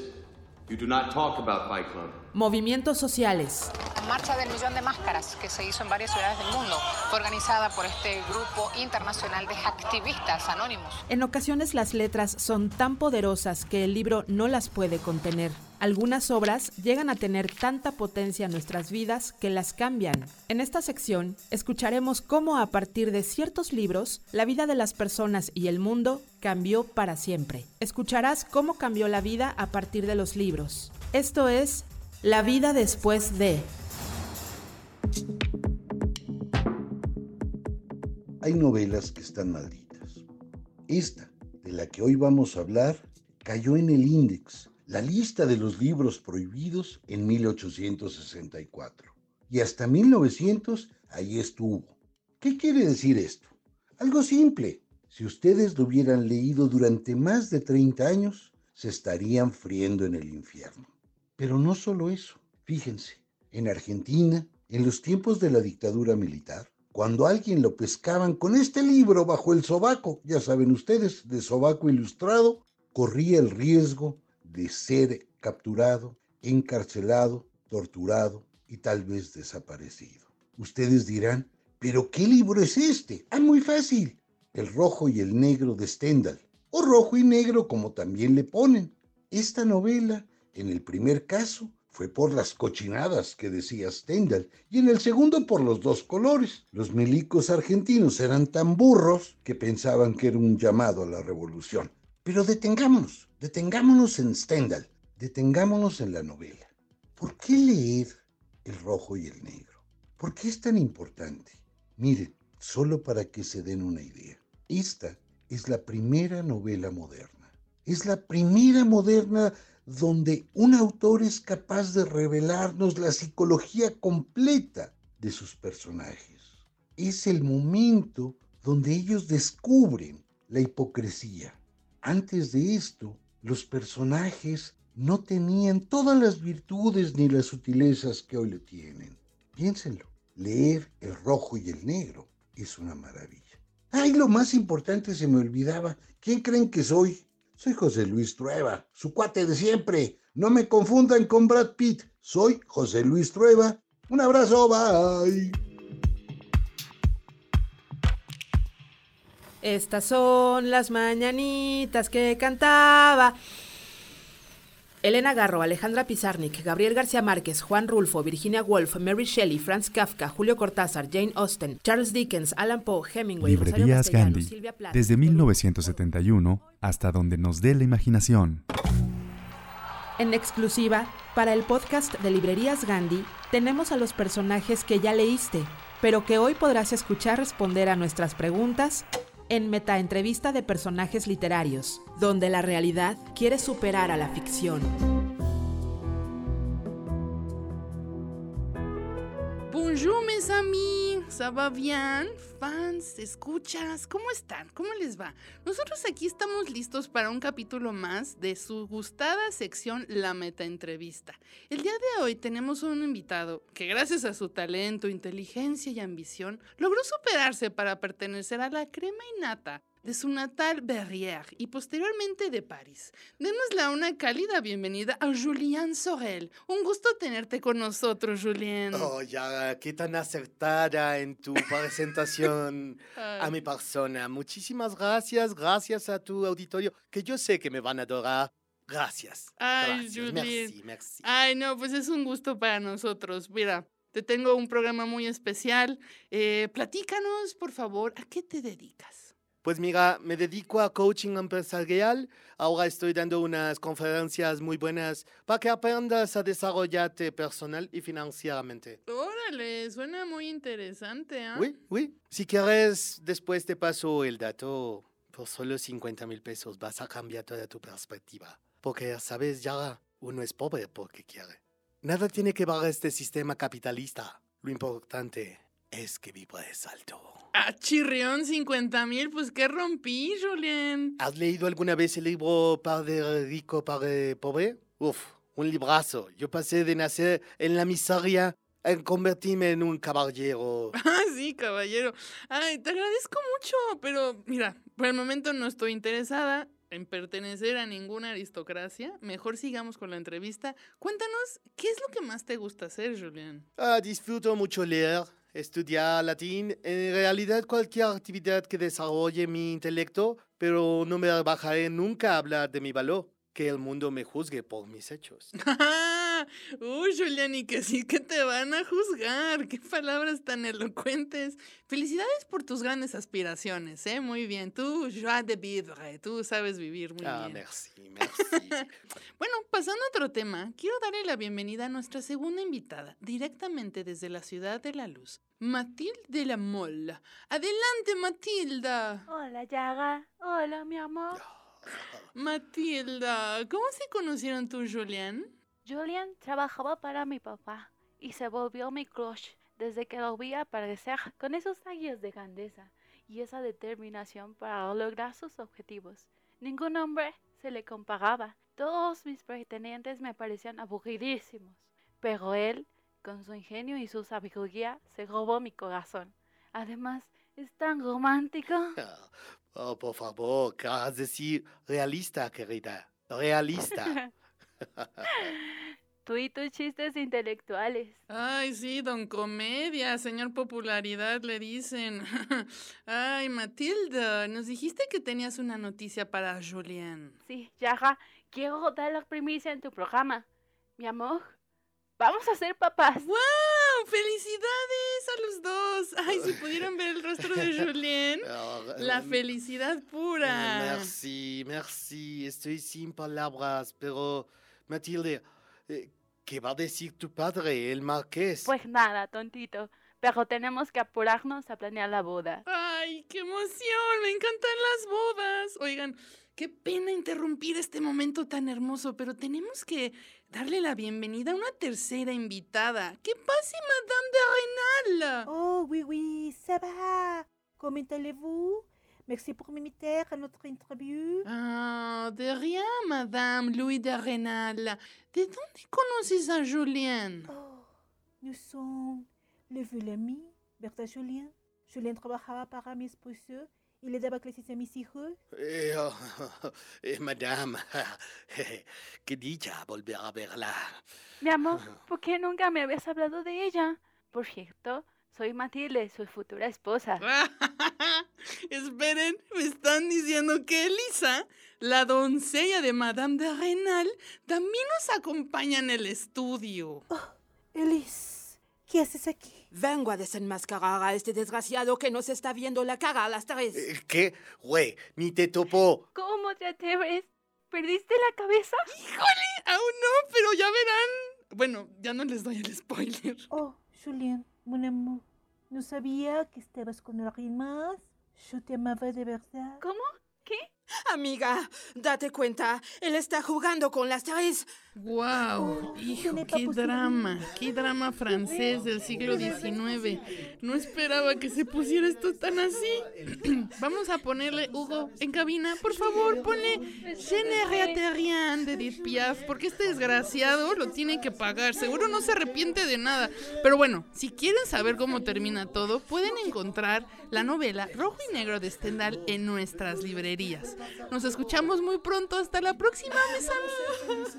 you do not talk about Fight Club. Movimientos sociales, la marcha del millón de máscaras que se hizo en varias ciudades del mundo, fue organizada por este grupo internacional de activistas anónimos. En ocasiones las letras son tan poderosas que el libro no las puede contener. Algunas obras llegan a tener tanta potencia en nuestras vidas que las cambian. En esta sección, escucharemos cómo a partir de ciertos libros, la vida de las personas y el mundo cambió para siempre. Escucharás cómo cambió la vida a partir de los libros. Esto es La vida después de. Hay novelas que están malditas. Esta, de la que hoy vamos a hablar, cayó en el índice, la lista de los libros prohibidos, en 1864. Y hasta 1900 ahí estuvo. ¿Qué quiere decir esto? Algo simple. Si ustedes lo hubieran leído durante más de 30 años, se estarían friendo en el infierno. Pero no solo eso. Fíjense, en Argentina, en los tiempos de la dictadura militar, cuando a alguien lo pescaban con este libro bajo el sobaco, ya saben ustedes, de sobaco ilustrado, corría el riesgo de ser capturado, encarcelado, torturado y tal vez desaparecido. Ustedes dirán, ¿pero qué libro es este? Ah, muy fácil. El Rojo y el Negro de Stendhal, o Rojo y Negro como también le ponen. Esta novela, en el primer caso, fue por las cochinadas que decía Stendhal, y en el segundo por los dos colores. Los milicos argentinos eran tan burros que pensaban que era un llamado a la revolución. Pero detengámonos en Stendhal, detengámonos en la novela. ¿Por qué leer El Rojo y el Negro? ¿Por qué es tan importante? Miren, solo para que se den una idea. Esta es la primera novela moderna. Es la primera moderna donde un autor es capaz de revelarnos la psicología completa de sus personajes. Es el momento donde ellos descubren la hipocresía. Antes de esto, los personajes no tenían todas las virtudes ni las sutilezas que hoy le tienen. Piénsenlo, leer El Rojo y el Negro es una maravilla. ¡Ay, lo más importante se me olvidaba! ¿Quién creen que soy? Soy José Luis Trueba, su cuate de siempre. No me confundan con Brad Pitt. Soy José Luis Trueba. Un abrazo, bye. Estas son las mañanitas que cantaba. Elena Garro, Alejandra Pizarnik, Gabriel García Márquez, Juan Rulfo, Virginia Woolf, Mary Shelley, Franz Kafka, Julio Cortázar, Jane Austen, Charles Dickens, Alan Poe, Hemingway. Librerías Gandhi, desde 1971 hasta donde nos dé la imaginación. En exclusiva, para el podcast de Librerías Gandhi, tenemos a los personajes que ya leíste, pero que hoy podrás escuchar responder a nuestras preguntas en Metaentrevista de Personajes Literarios, donde la realidad quiere superar a la ficción. Bonjour mes amis, pasaba bien? Fans, escuchas, ¿cómo están? ¿Cómo les va? Nosotros aquí estamos listos para un capítulo más de su gustada sección La Metaentrevista. El día de hoy tenemos un invitado que gracias a su talento, inteligencia y ambición logró superarse para pertenecer a la crema innata de su natal Verrières y posteriormente de París. Démosle una cálida bienvenida a Julien Sorel. Un gusto tenerte con nosotros, Julien. Oh, Yara, qué tan acertada en tu presentación a mi persona. Muchísimas gracias, gracias a tu auditorio, que yo sé que me van a adorar. Gracias. Ay, Julien. Merci, merci. Ay, no, pues es un gusto para nosotros. Mira, te tengo un programa muy especial. Platícanos, por favor, ¿a qué te dedicas? Pues mira, me dedico a coaching empresarial. Ahora estoy dando unas conferencias muy buenas para que aprendas a desarrollarte personal y financieramente. ¡Órale! Suena muy interesante, ¿eh? Oui, oui. Si quieres, después te paso el dato. Por solo 50,000 pesos vas a cambiar toda tu perspectiva. Porque, ¿sabes, Yara? Uno es pobre porque quiere. Nada tiene que ver con este sistema capitalista. Lo importante es que vibres alto. ¡Ah, chirrión! 50,000, pues qué rompí, Julien. ¿Has leído alguna vez el libro Padre Rico, Padre Pobre? Uf, un librazo. Yo pasé de nacer en la miseria a convertirme en un caballero. Ah, sí, caballero. Ay, te agradezco mucho, pero mira, por el momento no estoy interesada en pertenecer a ninguna aristocracia. Mejor sigamos con la entrevista. Cuéntanos, ¿qué es lo que más te gusta hacer, Julien? Disfruto mucho leer. Estudiar latín, en realidad cualquier actividad que desarrolle mi intelecto, pero no me rebajaré nunca a hablar de mi valor, que el mundo me juzgue por mis hechos. Uy, Julien, y que sí que te van a juzgar, qué palabras tan elocuentes. Felicidades por tus grandes aspiraciones, ¿eh? Muy bien, tú, joie de vivre, tú sabes vivir muy bien. Ah, merci, merci. Bueno, pasando a otro tema, quiero darle la bienvenida a nuestra segunda invitada, directamente desde la Ciudad de la Luz, Mathilde de la Mole. Adelante, Matilda. Hola, Yaga. Hola, mi amor. Matilda, ¿cómo se conocieron tú, Julien? Julien trabajaba para mi papá y se volvió mi crush desde que lo vi aparecer con esos aires de grandeza y esa determinación para lograr sus objetivos. Ningún hombre se le comparaba. Todos mis pretendientes me parecían aburridísimos, pero él, con su ingenio y su sabiduría, se robó mi corazón. Además, es tan romántico. Oh, por favor, ¿qué vas a decir? Realista, querida. Realista. Tú y tus chistes intelectuales. Ay, sí, don Comedia, señor Popularidad, le dicen. Ay, Matilda, nos dijiste que tenías una noticia para Julien. Sí, Yaja, quiero dar la primicia en tu programa. Mi amor, vamos a ser papás. ¡Wow! ¡Felicidades a los dos! Ay, si pudieran ver el rostro de Julien, la felicidad pura. Merci, merci. Estoy sin palabras, pero Matilde, ¿qué va a decir tu padre, el marqués? Pues nada, tontito. Pero tenemos que apurarnos a planear la boda. ¡Ay, qué emoción! ¡Me encantan las bodas! Oigan, qué pena interrumpir este momento tan hermoso, pero tenemos que darle la bienvenida a una tercera invitada. ¡Que pase, Madame de Renal! Oh, oui, oui, ça va. Comment allez-vous? Merci pour m'inviter à notre interview. Ah, de rien, Madame Louis de Renal. ¿De dónde conoces a Julien? Oh, nous sommes... Le vieux ami, ¿verdad, Julien? Julien trabajaba para mi esposo y le daba clases a mis hijos. Madame, qué dicha volver a verla. Mi amor, ¿por qué nunca me habías hablado de ella? Por cierto, soy Matilde, su futura esposa. Esperen, me están diciendo que Elisa, la doncella de Madame de Renal, también nos acompaña en el estudio. Oh, Elisa. ¿Qué haces aquí? Vengo a desenmascarar a este desgraciado que nos está viendo la cara a las 3. ¿Qué? Güey, ni te topó. ¿Cómo te atreves? ¿Perdiste la cabeza? ¡Híjole! Aún no, pero ya verán. Bueno, ya no les doy el spoiler. Oh, Julien, mon amour. No sabía que estabas con alguien más. Yo te amaba de verdad. ¿Cómo? ¿Qué? Amiga, date cuenta, él está jugando con las tres. ¡Wow! ¡Hijo, qué drama! ¡Qué drama francés del siglo XIX! No esperaba que se pusiera esto tan así. Vamos a ponerle, Hugo, en cabina, por favor, ponle Je ne regrette rien de Edith Piaf, porque este desgraciado lo tiene que pagar. Seguro no se arrepiente de nada. Pero bueno, si quieren saber cómo termina todo, pueden encontrar la novela Rojo y Negro de Stendhal en nuestras librerías. Nos escuchamos muy pronto. Hasta la próxima, mis amigos.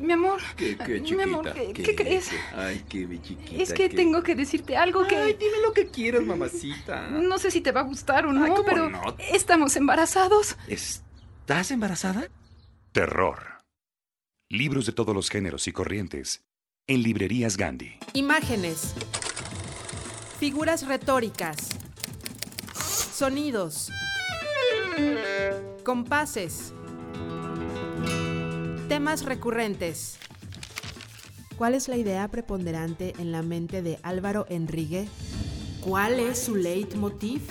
Mi amor, ¿Qué, chiquita? Mi amor, ¿qué crees? Ay, qué mi chiquita. Es que tengo que decirte algo que... Ay, dime lo que quieras, mamacita. No sé si te va a gustar o no, ay, pero no. Estamos embarazados. ¿Estás embarazada? Terror. Libros de todos los géneros y corrientes en Librerías Gandhi. Imágenes. Figuras retóricas. Sonidos. Compases. Temas recurrentes. ¿Cuál es la idea preponderante en la mente de Álvaro Enrigue? ¿Cuál es su leitmotiv?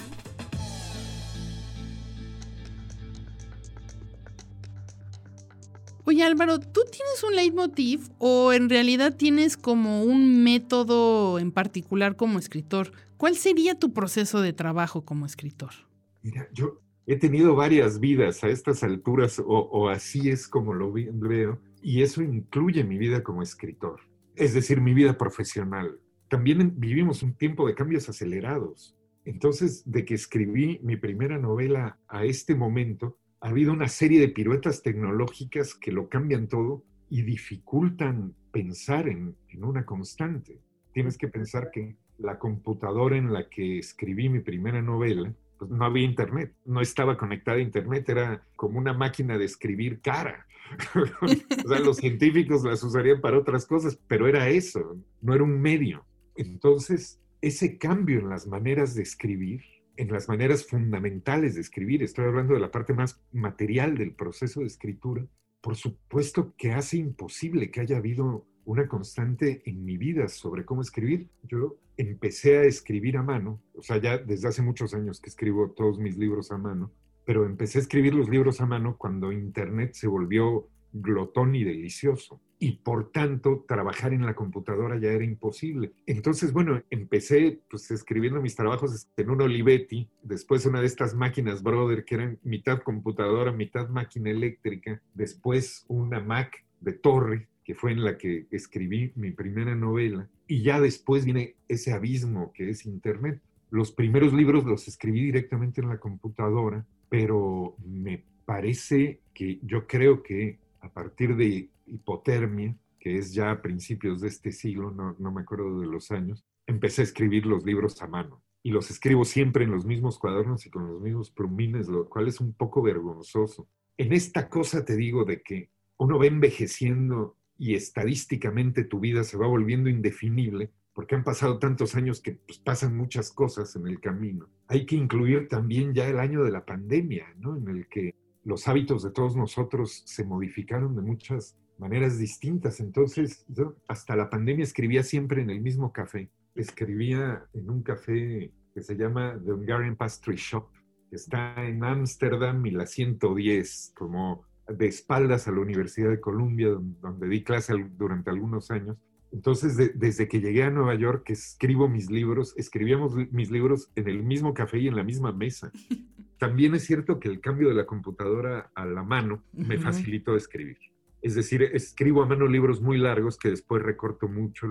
Oye, Álvaro, ¿tú tienes un leitmotiv o en realidad tienes como un método en particular como escritor? ¿Cuál sería tu proceso de trabajo como escritor? Mira, yo he tenido varias vidas a estas alturas, o así es como lo veo, y eso incluye mi vida como escritor, es decir, mi vida profesional. También vivimos un tiempo de cambios acelerados. Entonces, de que escribí mi primera novela a este momento, ha habido una serie de piruetas tecnológicas que lo cambian todo y dificultan pensar en una constante. Tienes que pensar que la computadora en la que escribí mi primera novela, pues no había internet, no estaba conectada a internet, era como una máquina de escribir cara. O sea, los científicos las usarían para otras cosas, pero era eso, no era un medio. Entonces, ese cambio en las maneras de escribir, en las maneras fundamentales de escribir, estoy hablando de la parte más material del proceso de escritura, por supuesto que hace imposible que haya habido una constante en mi vida sobre cómo escribir. Yo empecé a escribir a mano, o sea, ya desde hace muchos años que escribo todos mis libros a mano, pero empecé a escribir los libros a mano cuando internet se volvió glotón y delicioso. Y por tanto, trabajar en la computadora ya era imposible. Entonces, bueno, empecé pues escribiendo mis trabajos en un Olivetti, después una de estas máquinas Brother, que eran mitad computadora, mitad máquina eléctrica, después una Mac de torre, que fue en la que escribí mi primera novela, y ya después viene ese abismo que es internet. Los primeros libros los escribí directamente en la computadora, pero me parece que yo creo que a partir de Hipotermia, que es ya a principios de este siglo, no me acuerdo de los años, empecé a escribir los libros a mano. Y los escribo siempre en los mismos cuadernos y con los mismos plumines, lo cual es un poco vergonzoso. En esta cosa te digo de que uno va envejeciendo y estadísticamente tu vida se va volviendo indefinible, porque han pasado tantos años que pues, pasan muchas cosas en el camino. Hay que incluir también ya el año de la pandemia, ¿no? En el que los hábitos de todos nosotros se modificaron de muchas maneras distintas. Entonces, yo hasta la pandemia escribía siempre en el mismo café. Escribía en un café que se llama The Hungarian Pastry Shop, que está en Ámsterdam y la 110, como de espaldas a la Universidad de Columbia, donde di clase durante algunos años. Entonces, desde que llegué a Nueva York, escribíamos mis libros en el mismo café y en la misma mesa. También es cierto que el cambio de la computadora a la mano me facilitó escribir. Es decir, escribo a mano libros muy largos que después recorto mucho,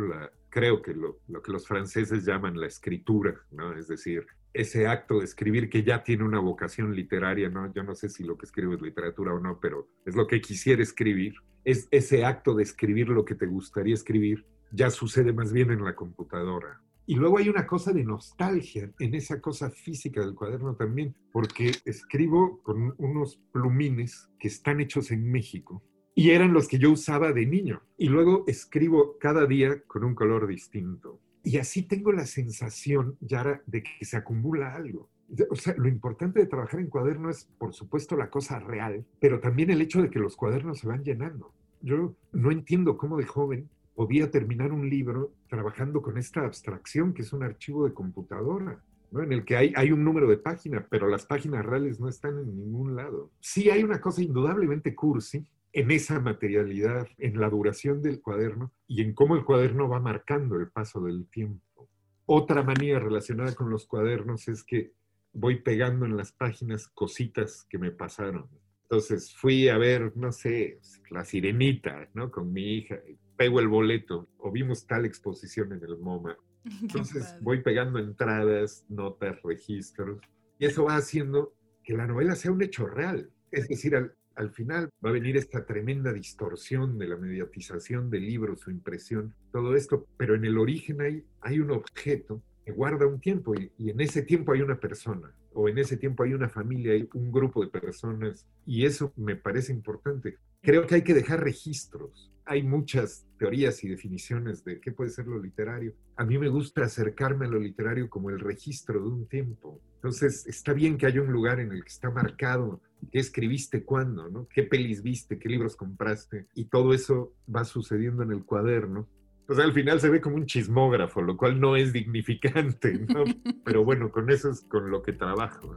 creo que lo que los franceses llaman la escritura, ¿no? Es decir, ese acto de escribir que ya tiene una vocación literaria, ¿no? Yo no sé si lo que escribo es literatura o no, pero es lo que quisiera escribir. Es ese acto de escribir lo que te gustaría escribir, ya sucede más bien en la computadora. Y luego hay una cosa de nostalgia en esa cosa física del cuaderno también, porque escribo con unos plumines que están hechos en México, y eran los que yo usaba de niño. Y luego escribo cada día con un color distinto. Y así tengo la sensación, Yara, de que se acumula algo. O sea, lo importante de trabajar en cuaderno es, por supuesto, la cosa real, pero también el hecho de que los cuadernos se van llenando. Yo no entiendo cómo de joven podía terminar un libro trabajando con esta abstracción que es un archivo de computadora, ¿no? En el que hay un número de página, pero las páginas reales no están en ningún lado. Sí hay una cosa indudablemente cursi en esa materialidad, en la duración del cuaderno y en cómo el cuaderno va marcando el paso del tiempo. Otra manía relacionada con los cuadernos es que voy pegando en las páginas cositas que me pasaron. Entonces fui a ver, no sé, La Sirenita, ¿no? Con mi hija, pego el boleto, o vimos tal exposición en el MoMA. Entonces voy pegando entradas, notas, registros, y eso va haciendo que la novela sea un hecho real. Es decir, al final va a venir esta tremenda distorsión de la mediatización del libro, su impresión, todo esto, pero en el origen hay un objeto que guarda un tiempo, y en ese tiempo hay una persona, o en ese tiempo hay una familia, hay un grupo de personas, y eso me parece importante. Creo que hay que dejar registros. Hay muchas teorías y definiciones de qué puede ser lo literario. A mí me gusta acercarme a lo literario como el registro de un tiempo. Entonces, está bien que haya un lugar en el que está marcado qué escribiste cuándo, ¿no? Qué pelis viste, qué libros compraste, y todo eso va sucediendo en el cuaderno. O sea, al final se ve como un chismógrafo, lo cual no es dignificante, ¿no? Pero bueno, con eso es con lo que trabajo.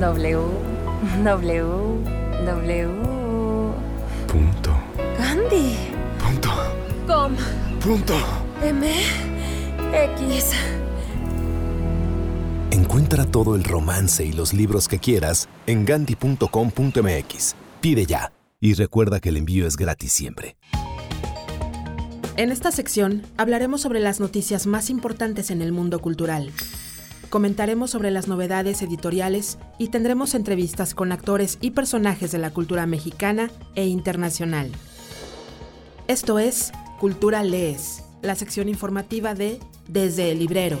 www.gandhi.com.mx Encuentra todo el romance y los libros que quieras en gandhi.com.mx. Pide ya. Y recuerda que el envío es gratis siempre. En esta sección hablaremos sobre las noticias más importantes en el mundo cultural. Comentaremos sobre las novedades editoriales y tendremos entrevistas con actores y personajes de la cultura mexicana e internacional. Esto es Cultura Lees, la sección informativa de Desde el Librero.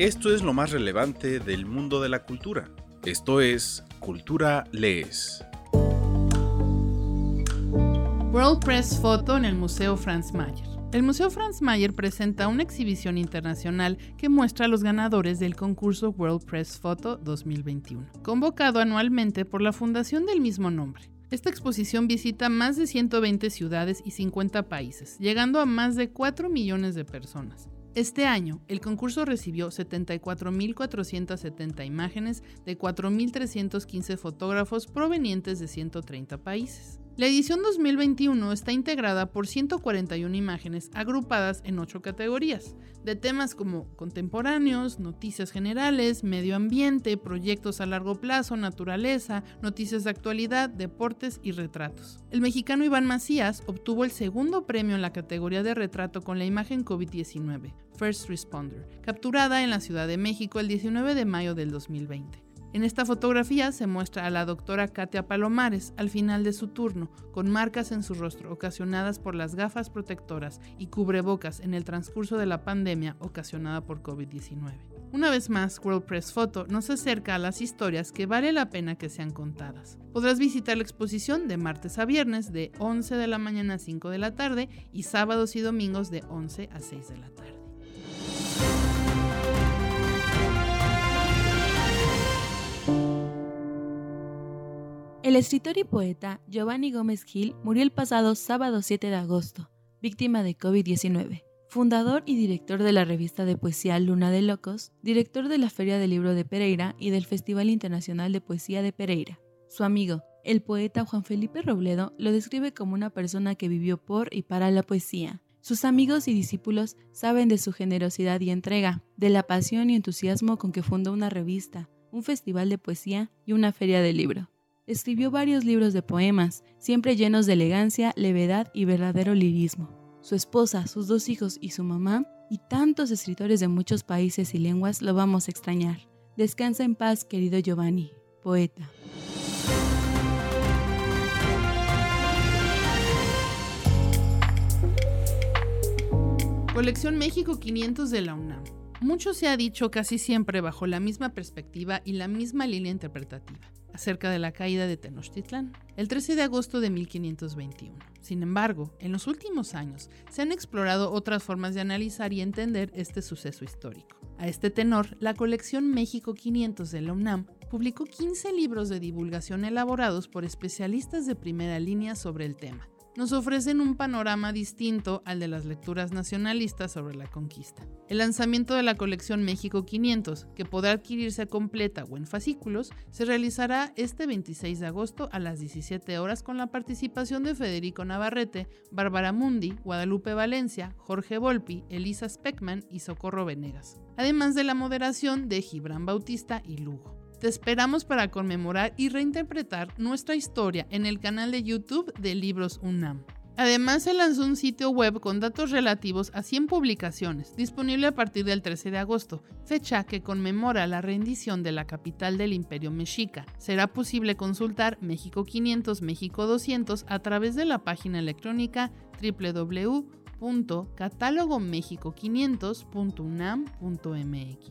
Esto es lo más relevante del mundo de la cultura. Esto es Cultura Lees. World Press Photo en el Museo Franz Mayer. El Museo Franz Mayer presenta una exhibición internacional que muestra a los ganadores del concurso World Press Photo 2021, convocado anualmente por la fundación del mismo nombre. Esta exposición visita más de 120 ciudades y 50 países, llegando a más de 4 millones de personas. Este año, el concurso recibió 74.470 imágenes de 4.315 fotógrafos provenientes de 130 países. La edición 2021 está integrada por 141 imágenes agrupadas en 8 categorías, de temas como contemporáneos, noticias generales, medio ambiente, proyectos a largo plazo, naturaleza, noticias de actualidad, deportes y retratos. El mexicano Iván Macías obtuvo el segundo premio en la categoría de retrato con la imagen COVID-19, First Responder, capturada en la Ciudad de México el 19 de mayo del 2020. En esta fotografía se muestra a la doctora Katia Palomares al final de su turno, con marcas en su rostro ocasionadas por las gafas protectoras y cubrebocas en el transcurso de la pandemia ocasionada por COVID-19. Una vez más, World Press Photo nos acerca a las historias que vale la pena que sean contadas. Podrás visitar la exposición de martes a viernes de 11 de la mañana a 5 de la tarde y sábados y domingos de 11 a 6 de la tarde. El escritor y poeta Giovanni Gómez Gil murió el pasado sábado 7 de agosto, víctima de COVID-19. Fundador y director de la revista de poesía Luna de Locos, director de la Feria del Libro de Pereira y del Festival Internacional de Poesía de Pereira. Su amigo, el poeta Juan Felipe Robledo, lo describe como una persona que vivió por y para la poesía. Sus amigos y discípulos saben de su generosidad y entrega, de la pasión y entusiasmo con que fundó una revista, un festival de poesía y una feria de libro. Escribió varios libros de poemas, siempre llenos de elegancia, levedad y verdadero lirismo. Su esposa, sus 2 hijos y su mamá, y tantos escritores de muchos países y lenguas lo vamos a extrañar. Descansa en paz, querido Giovanni, poeta. Colección México 500 de la UNAM. Mucho se ha dicho casi siempre bajo la misma perspectiva y la misma línea interpretativa acerca de la caída de Tenochtitlán, el 13 de agosto de 1521. Sin embargo, en los últimos años se han explorado otras formas de analizar y entender este suceso histórico. A este tenor, la colección México 500 de la UNAM publicó 15 libros de divulgación elaborados por especialistas de primera línea sobre el tema. Nos ofrecen un panorama distinto al de las lecturas nacionalistas sobre la conquista. El lanzamiento de la colección México 500, que podrá adquirirse completa o en fascículos, se realizará este 26 de agosto a las 17 horas con la participación de Federico Navarrete, Bárbara Mundi, Guadalupe Valencia, Jorge Volpi, Elisa Speckman y Socorro Venegas, además de la moderación de Gibran Bautista y Lugo. Te esperamos para conmemorar y reinterpretar nuestra historia en el canal de YouTube de Libros UNAM. Además, se lanzó un sitio web con datos relativos a 100 publicaciones, disponible a partir del 13 de agosto, fecha que conmemora la rendición de la capital del Imperio Mexica. Será posible consultar México 500, México 200 a través de la página electrónica www.catalogomexico500.unam.mx.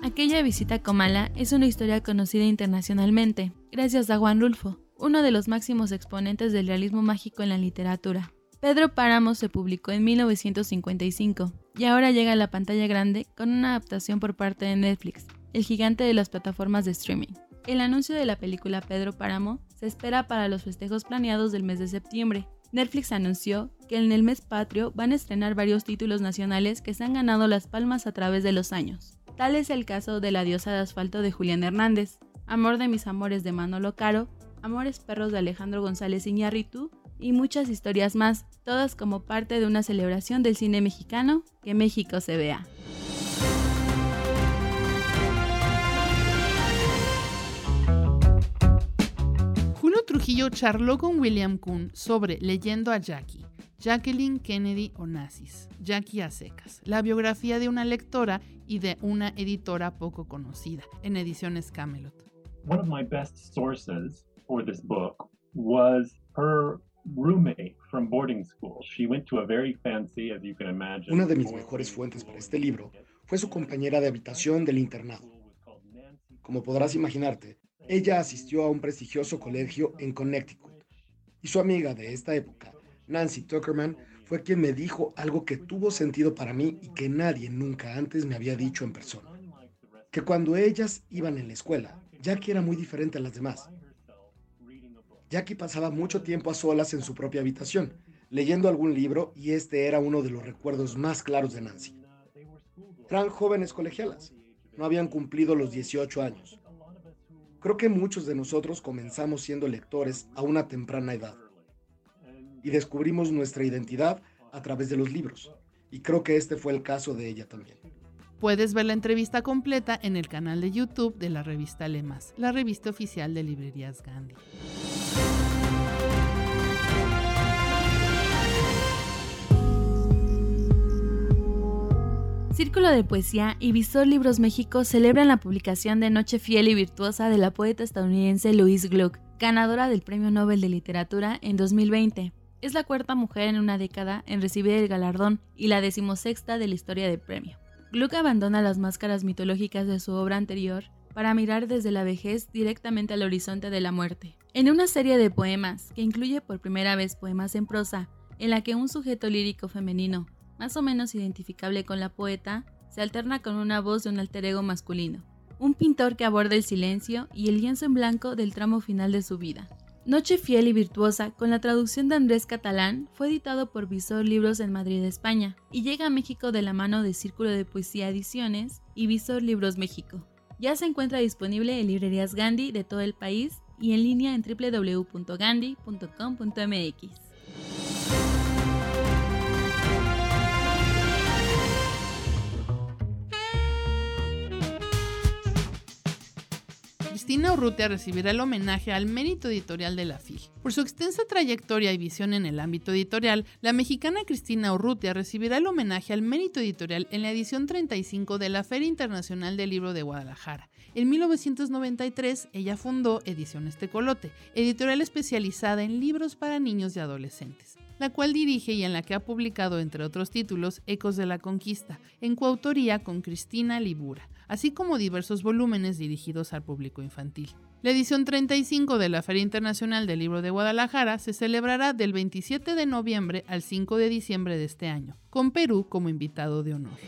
Aquella visita a Comala es una historia conocida internacionalmente, gracias a Juan Rulfo, uno de los máximos exponentes del realismo mágico en la literatura. Pedro Páramo se publicó en 1955 y ahora llega a la pantalla grande con una adaptación por parte de Netflix, el gigante de las plataformas de streaming. El anuncio de la película Pedro Páramo se espera para los festejos planeados del mes de septiembre. Netflix anunció que en el mes patrio van a estrenar varios títulos nacionales que se han ganado las palmas a través de los años. Tal es el caso de La diosa de asfalto de Julián Hernández, Amor de mis amores de Manolo Caro, Amores perros de Alejandro González Iñárritu y muchas historias más, todas como parte de una celebración del cine mexicano, que México se vea. Julio Trujillo charló con William Kuhn sobre Leyendo a Jackie. Jacqueline Kennedy Onassis, Jackie a secas, la biografía de una lectora y de una editora poco conocida, en ediciones Camelot. One of my best sources for this book was her roommate from boarding school. She went to a very fancy, as you can imagine. Una de mis mejores fuentes para este libro fue su compañera de habitación del internado. Como podrás imaginarte, ella asistió a un prestigioso colegio en Connecticut y su amiga de esta época, Nancy Tuckerman, fue quien me dijo algo que tuvo sentido para mí y que nadie nunca antes me había dicho en persona. Que cuando ellas iban en la escuela, Jackie era muy diferente a las demás. Jackie pasaba mucho tiempo a solas en su propia habitación, leyendo algún libro, y este era uno de los recuerdos más claros de Nancy. Eran jóvenes colegialas, no habían cumplido los 18 años. Creo que muchos de nosotros comenzamos siendo lectores a una temprana edad. Y descubrimos nuestra identidad a través de los libros. Y creo que este fue el caso de ella también. Puedes ver la entrevista completa en el canal de YouTube de la revista Lemas, la revista oficial de Librerías Gandhi. Círculo de Poesía y Visor Libros México celebran la publicación de Noche Fiel y Virtuosa de la poeta estadounidense Louise Gluck, ganadora del Premio Nobel de Literatura en 2020. Es la cuarta mujer en una década en recibir el galardón y la 16ª de la historia del premio. Gluck abandona las máscaras mitológicas de su obra anterior para mirar desde la vejez directamente al horizonte de la muerte. En una serie de poemas, que incluye por primera vez poemas en prosa, en la que un sujeto lírico femenino, más o menos identificable con la poeta, se alterna con una voz de un alter ego masculino. Un pintor que aborda el silencio y el lienzo en blanco del tramo final de su vida. Noche Fiel y Virtuosa, con la traducción de Andrés Catalán, fue editado por Visor Libros en Madrid, España, y llega a México de la mano de Círculo de Poesía Ediciones y Visor Libros México. Ya se encuentra disponible en librerías Gandhi de todo el país y en línea en www.gandhi.com.mx. Cristina Urrutia recibirá el homenaje al mérito editorial de la FIL. Por su extensa trayectoria y visión en el ámbito editorial, la mexicana Cristina Urrutia recibirá el homenaje al mérito editorial en la edición 35 de la Feria Internacional del Libro de Guadalajara. En 1993, ella fundó Ediciones Tecolote, editorial especializada en libros para niños y adolescentes, la cual dirige y en la que ha publicado, entre otros títulos, Ecos de la Conquista, en coautoría con Cristina Libura, así como diversos volúmenes dirigidos al público infantil. La edición 35 de la Feria Internacional del Libro de Guadalajara se celebrará del 27 de noviembre al 5 de diciembre de este año, con Perú como invitado de honor.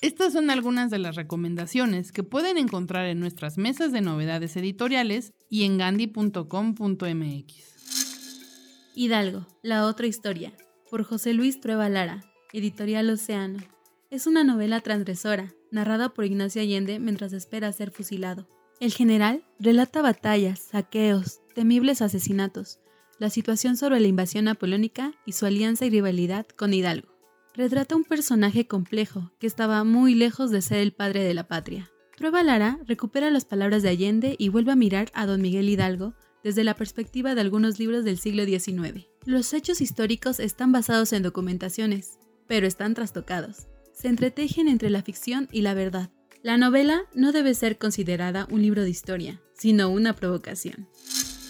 Estas son algunas de las recomendaciones que pueden encontrar en nuestras mesas de novedades editoriales y en gandhi.com.mx. Hidalgo, la otra historia, por José Luis Trueba Lara, Editorial Océano. Es una novela transgresora, narrada por Ignacio Allende mientras espera ser fusilado. El general relata batallas, saqueos, temibles asesinatos, la situación sobre la invasión napoleónica y su alianza y rivalidad con Hidalgo. Retrata un personaje complejo que estaba muy lejos de ser el padre de la patria. Trueba Lara recupera las palabras de Allende y vuelve a mirar a don Miguel Hidalgo desde la perspectiva de algunos libros del siglo XIX. Los hechos históricos están basados en documentaciones, pero están trastocados. Se entretejen entre la ficción y la verdad. La novela no debe ser considerada un libro de historia, sino una provocación.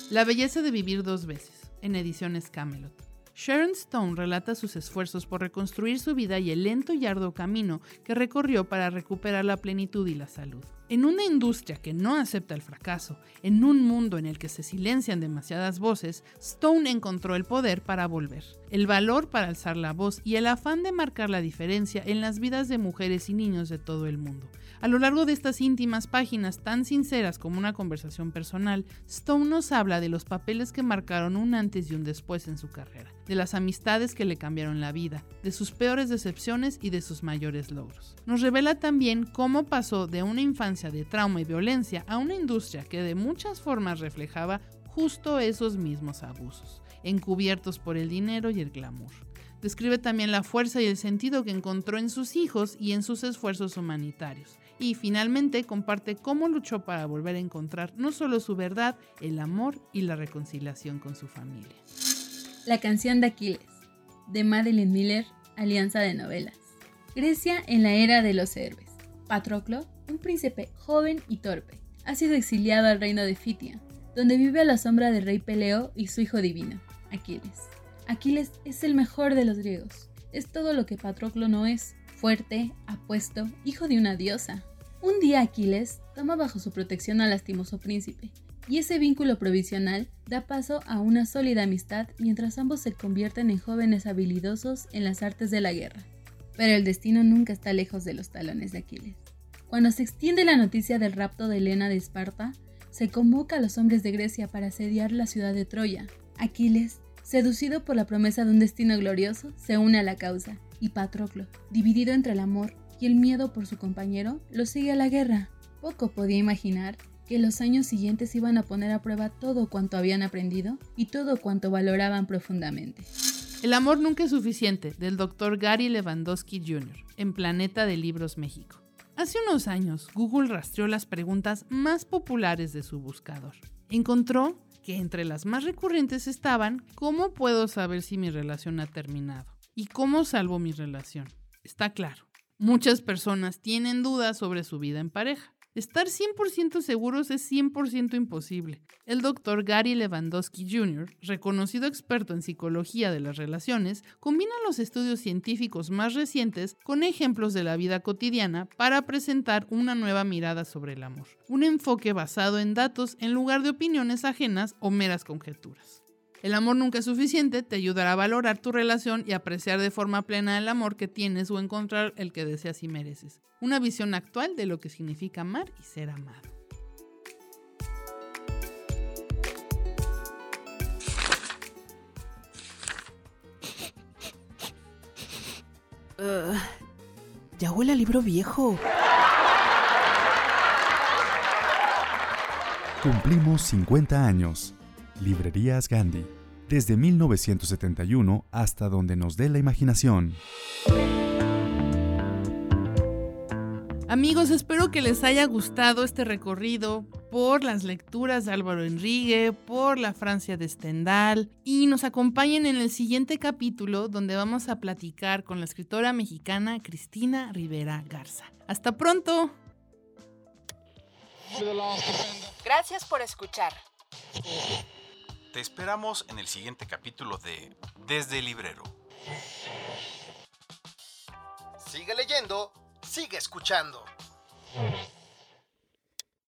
La belleza de vivir dos veces, en Ediciones Camelot. Sharon Stone relata sus esfuerzos por reconstruir su vida y el lento y arduo camino que recorrió para recuperar la plenitud y la salud. En una industria que no acepta el fracaso, en un mundo en el que se silencian demasiadas voces, Stone encontró el poder para volver, el valor para alzar la voz y el afán de marcar la diferencia en las vidas de mujeres y niños de todo el mundo. A lo largo de estas íntimas páginas, tan sinceras como una conversación personal, Stone nos habla de los papeles que marcaron un antes y un después en su carrera, de las amistades que le cambiaron la vida, de sus peores decepciones y de sus mayores logros. Nos revela también cómo pasó de una infancia de trauma y violencia a una industria que de muchas formas reflejaba justo esos mismos abusos, encubiertos por el dinero y el glamour. Describe también la fuerza y el sentido que encontró en sus hijos y en sus esfuerzos humanitarios. Y finalmente comparte cómo luchó para volver a encontrar no solo su verdad, el amor y la reconciliación con su familia. La canción de Aquiles, de Madeleine Miller, Alianza de Novelas. Grecia en la era de los héroes. Patroclo, un príncipe joven y torpe, ha sido exiliado al reino de Fitia, donde vive a la sombra del rey Peleo y su hijo divino, Aquiles. Aquiles es el mejor de los griegos. Es todo lo que Patroclo no es, fuerte, apuesto, hijo de una diosa. Un día Aquiles toma bajo su protección al lastimoso príncipe, y ese vínculo provisional da paso a una sólida amistad mientras ambos se convierten en jóvenes habilidosos en las artes de la guerra. Pero el destino nunca está lejos de los talones de Aquiles. Cuando se extiende la noticia del rapto de Helena de Esparta, se convoca a los hombres de Grecia para asediar la ciudad de Troya. Aquiles, seducido por la promesa de un destino glorioso, se une a la causa. Y Patroclo, dividido entre el amor y el miedo por su compañero, lo sigue a la guerra. Poco podía imaginar que los años siguientes iban a poner a prueba todo cuanto habían aprendido y todo cuanto valoraban profundamente. El amor nunca es suficiente, del Dr. Gary Lewandowski Jr., en Planeta de Libros México. Hace unos años, Google rastreó las preguntas más populares de su buscador. Encontró que entre las más recurrentes estaban: ¿cómo puedo saber si mi relación ha terminado? ¿Y cómo salvo mi relación? Está claro, muchas personas tienen dudas sobre su vida en pareja. Estar 100% seguros es 100% imposible. El Dr. Gary Lewandowski Jr., reconocido experto en psicología de las relaciones, combina los estudios científicos más recientes con ejemplos de la vida cotidiana para presentar una nueva mirada sobre el amor, un enfoque basado en datos en lugar de opiniones ajenas o meras conjeturas. El amor nunca es suficiente te ayudará a valorar tu relación y apreciar de forma plena el amor que tienes o encontrar el que deseas y mereces. Una visión actual de lo que significa amar y ser amado. Ya huele a libro viejo. Cumplimos 50 años. Librerías Gandhi, desde 1971 hasta donde nos dé la imaginación. Amigos, espero que les haya gustado este recorrido por las lecturas de Álvaro Enrigue, por la Francia de Stendhal, y nos acompañen en el siguiente capítulo, donde vamos a platicar con la escritora mexicana Cristina Rivera Garza. ¡Hasta pronto! Gracias por escuchar. Te esperamos en el siguiente capítulo de Desde el Librero. Sigue leyendo, sigue escuchando.